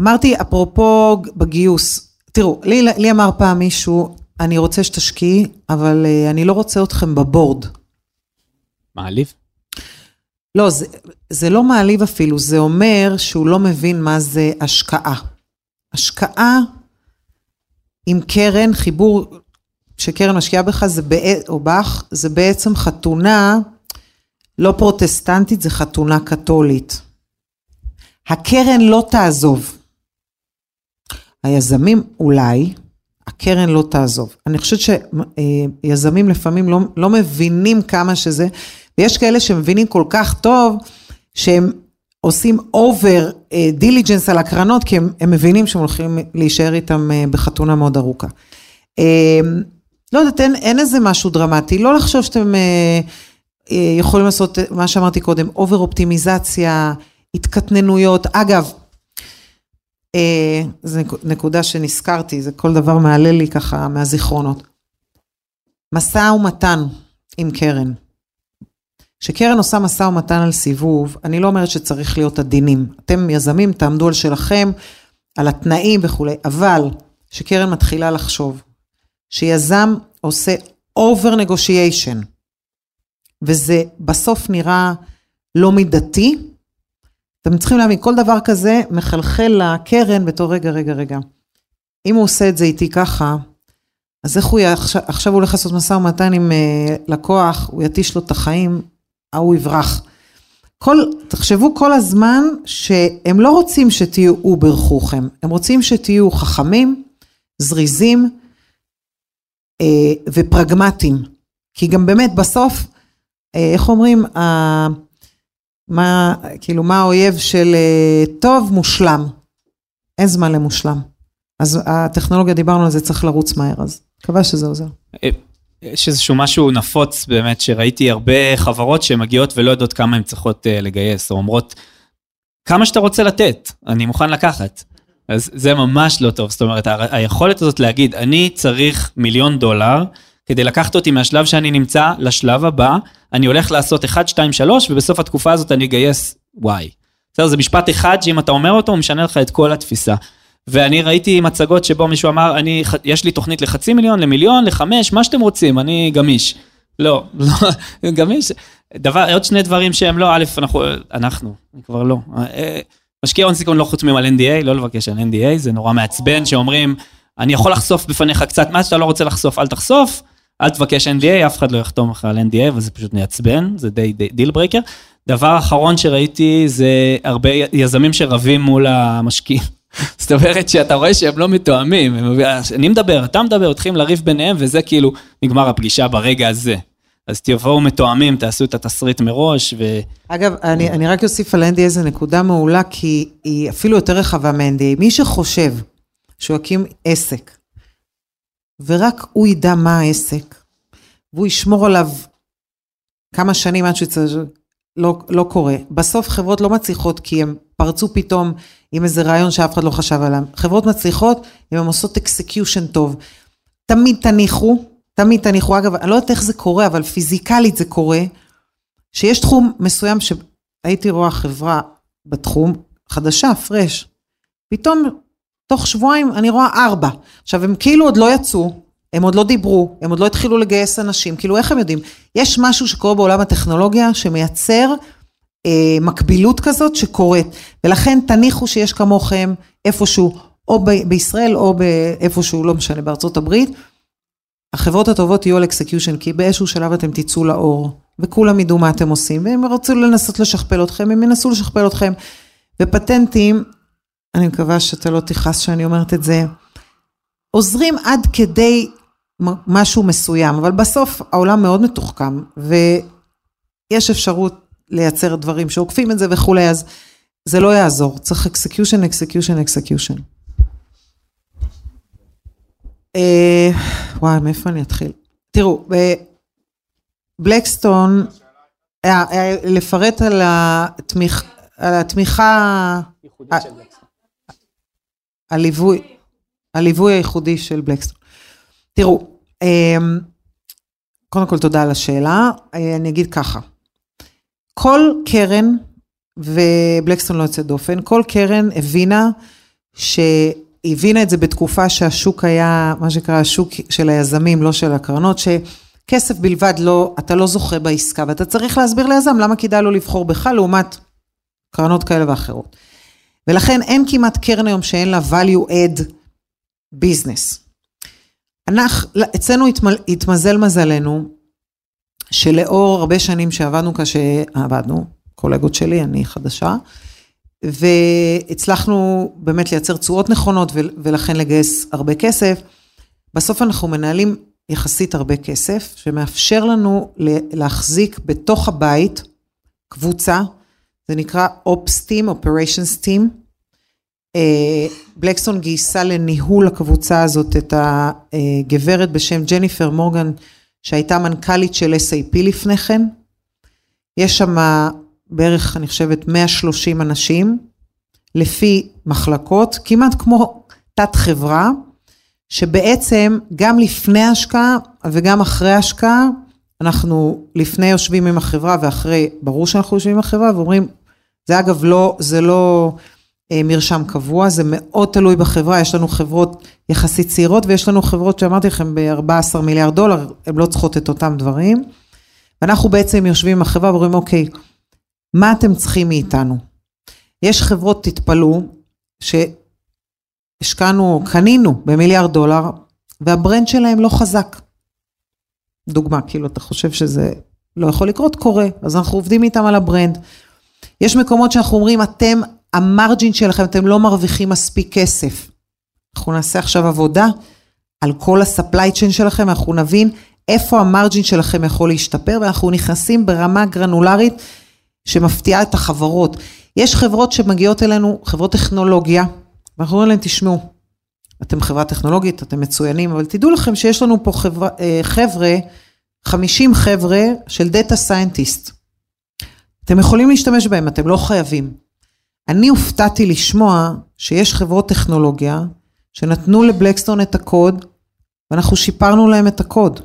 אמרתי, אפרופו בגיוס, תראו, לי אמר פעם מישהו, אני רוצה שתשקיעי, אבל אני לא רוצה אתכם בבורד. מעליב? לא, זה לא מעליב אפילו, זה אומר שהוא לא מבין מה זה השקעה. השקעה עם קרן, חיבור שקרן משקיעה בך, או בך, זה בעצם חתונה לא פרוטסטנטית, זה חתונה קתולית. הקרן לא תעזוב. היזמים אולי, הקרן לא תעזוב. אני חושבת שיזמים לפעמים לא מבינים כמה שזה, ויש כאלה שמבינים כל כך טוב, שהם עושים אובר דיליג'נס על הקרנות, כי הם מבינים שהם הולכים להישאר איתם בחתונה מאוד ארוכה. לא יודעת, אין איזה משהו דרמטי, לא לחשוב שאתם יכולים לעשות, מה שאמרתי קודם, אובר אופטימיזציה, התקטננויות, אגב, זו נקודה שנזכרתי, זה כל דבר מעלה לי ככה מהזיכרונות. מסע ומתן עם קרן. כשקרן עושה מסע ומתן על סיבוב, אני לא אומרת שצריך להיות עדינים. אתם יזמים, תעמדו על שלכם, על התנאים וכו'. אבל כשקרן מתחילה לחשוב, שיזם עושה over negotiation, וזה בסוף נראה לא מידתי, אתם צריכים להאמין, כל דבר כזה מחלחל לקרן בתור רגע. אם הוא עושה את זה איתי ככה, אז איך הוא עכשיו הולך לעשות מסע ומתן עם לקוח, הוא יתיש לו את החיים, הוא יברח. תחשבו כל הזמן שהם לא רוצים שתהיו אובר חוכם, הם רוצים שתהיו חכמים, זריזים ופרגמטיים. כי גם באמת בסוף, איך אומרים, מה האויב של טוב מושלם, אין זמן למושלם. אז הטכנולוגיה, דיברנו על זה, צריך לרוץ מהר, אז מקווה שזה עוזר. יש איזשהו משהו נפוץ באמת, שראיתי הרבה חברות שמגיעות ולא יודעות כמה הן צריכות לגייס, או אומרות, כמה שאתה רוצה לתת, אני מוכן לקחת. אז זה ממש לא טוב, זאת אומרת, היכולת הזאת להגיד, אני צריך $1,000,000, כדי לקחת אותי מהשלב שאני נמצא לשלב הבא, אני הולך לעשות 1, 2, 3, ובסוף התקופה הזאת אני אגייס וואי. זה משפט אחד שאם אתה אומר אותו, הוא משנה לך את כל התפיסה. ואני ראיתי מצגות שבו מישהו אמר, יש לי תוכנית ל$500,000, ל$1,000,000, ל$5,000,000, מה שאתם רוצים, אני גמיש. לא, גמיש. עוד שני דברים שהם לא, א', אנחנו, כבר לא. משקיע הון סיכון לא חותמים על NDA, לא לבקש על NDA, זה נורא מעצבן שאומרים, אני יכול לחשוף בפניך קצת, מה שאתה לא רוצה לחשוף, אל תחשוף. אל תבקש NDA, אף אחד לא יחתום לך על NDA, וזה פשוט נעצבן, זה די דיל ברייקר. דבר אחרון שראיתי, זה הרבה יזמים שרבים מול המשקיעים. זאת אומרת שאתה רואה שהם לא מתואמים, אני מדבר, אתה מדבר, הולכים לריב ביניהם, וזה כאילו נגמר הפגישה ברגע הזה. אז תבואו מתואמים, תעשו את התסריט מראש. אגב, אני רק אוסיף על NDA, זה נקודה מעולה, כי היא אפילו יותר רחבה מ-NDA. מי שחושב שהוא יקים עסק, ורק הוא ידע מה העסק, והוא ישמור עליו כמה שנים עד שצריך, לא קורה. בסוף חברות לא מצליחות, כי הם פרצו פתאום עם איזה רעיון שאף אחד לא חשב עליו. חברות מצליחות, אם הם עושות אקסקיושן טוב. תמיד תניחו, אגב, אני לא יודעת איך זה קורה, אבל פיזיקלית זה קורה, שיש תחום מסוים שהייתי רואה חברה בתחום, חדשה, פרש, פתאום תוך שבועיים אני רואה 4. עכשיו, הם כאילו עוד לא יצאו, הם עוד לא דיברו, הם עוד לא התחילו לגייס אנשים, כאילו איך הם יודעים? יש משהו שקורה בעולם הטכנולוגיה שמייצר מקבילות כזאת שקורית, ולכן תניחו שיש כמוכם איפשהו, או בישראל או איפשהו, לא משנה, בארצות הברית, החברות הטובות יהיו על אקסקיושן, כי באיזשהו שלב אתם תיצאו לאור, וכולם ידעו מה אתם עושים, והם רצו לנסות לשכפל אתכם, הם ינסו לשכפל אתכם, ופטנטים, אני מקווה שאתה לא תיחס שאני אומרת את זה, עוזרים עד כדי משהו מסוים, אבל בסוף העולם מאוד מתוחכם, ויש אפשרות לייצר דברים שעוקפים את זה וכולי, אז זה לא יעזור, צריך אקסקיושן, אקסקיושן, אקסקיושן. וואי, מאיפה אני אתחיל? תראו, בלקסטון, לפרט על התמיכה, הליווי הייחודי של בלקסטון. תראו, קודם כל תודה על השאלה, אני אגיד ככה, כל קרן, ובלקסטון לא יוצא דופן, כל קרן הבינה את זה בתקופה שהשוק היה, מה שקרה, השוק של היזמים, לא של הקרנות, שכסף בלבד לא, אתה לא זוכה בעסקה, ואתה צריך להסביר ליזם למה כדאי לו לבחור בך, לעומת קרנות כאלה ואחרות. ולכן אין כמעט קרן היום שאין לה value add business. אצלנו התמזל מזלנו, שלאור הרבה שנים שעבדנו כשעבדנו, קולגות שלי, אני חדשה, והצלחנו באמת לייצר תשואות נכונות, ולכן לגייס הרבה כסף. בסוף אנחנו מנהלים יחסית הרבה כסף, שמאפשר לנו להחזיק בתוך הבית, קבוצה, זה נקרא Ops Team, Operations Team. בלקסטון גייסה לניהול הקבוצה הזאת, את הגברת בשם ג'ניפר מורגן, שהייתה מנכ"לית של SAP לפני כן. יש שם בערך, אני חושבת, 130 אנשים, לפי מחלקות, כמעט כמו תת חברה, שבעצם גם לפני השקעה וגם אחרי השקעה, אנחנו לפני יושבים עם החברה, ואחרי, ברור שאנחנו יושבים עם החברה, ואומרים, זה אגב לא, זה לא מרשם קבוע, זה מאוד תלוי בחברה, יש לנו חברות יחסית צעירות, ויש לנו חברות שאמרתי לכם ב$14 מיליארד, הן לא צריכות את אותם דברים, ואנחנו בעצם יושבים עם החברה, ואומרים, אוקיי, מה אתם צריכים מאיתנו? יש חברות, תתפלו, שהשקענו, קנינו ב$1 מיליארד, והברנד שלהם לא חזק. דוגמה, כאילו, אתה חושב שזה לא יכול לקרות, קורה, אז אנחנו עובדים איתם על הברנד. יש מקומות שאנחנו אומרים, אתם, המרג'ין שלכם, אתם לא מרוויחים מספיק כסף. אנחנו נעשה עכשיו עבודה על כל הספליי צ'יין שלכם, אנחנו נבין איפה המרג'ין שלכם יכול להשתפר, ואנחנו נכנסים ברמה גרנולרית, שמפתיעה את החברות. יש חברות שמגיעות אלינו, חברות טכנולוגיה, ואנחנו אומרים להם, תשמעו, אתם חברה טכנולוגית, אתם מצוינים, אבל תדעו לכם שיש לנו פה חבר'ה, 50 חבר'ה של דאטה סיינטיסט. אתם יכולים להשתמש בהם, אתם לא חייבים. אני הופתעתי לשמוע שיש חברות טכנולוגיה, שנתנו לבלקסטון את הקוד, ואנחנו שיפרנו להם את הקוד.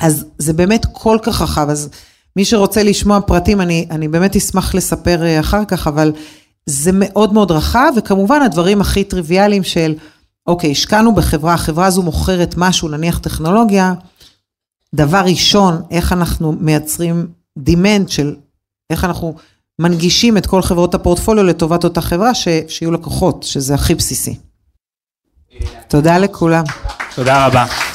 אז זה באמת כל כך רחב, אז מי שרוצה לשמוע פרטים, אני באמת אשמח לספר אחר כך, אבל זה מאוד מאוד רחב, וכמובן הדברים הכי טריוויאליים של, אוקיי, השקענו בחברה, החברה הזו מוכרת משהו, נניח טכנולוגיה, דבר ראשון, איך אנחנו מייצרים דימנט של, איך אנחנו מנגישים את כל חברות הפורטפוליו לטובת אותה חברה, שיהיו לקוחות, שזה הכי בסיסי. תודה לכולם. תודה רבה.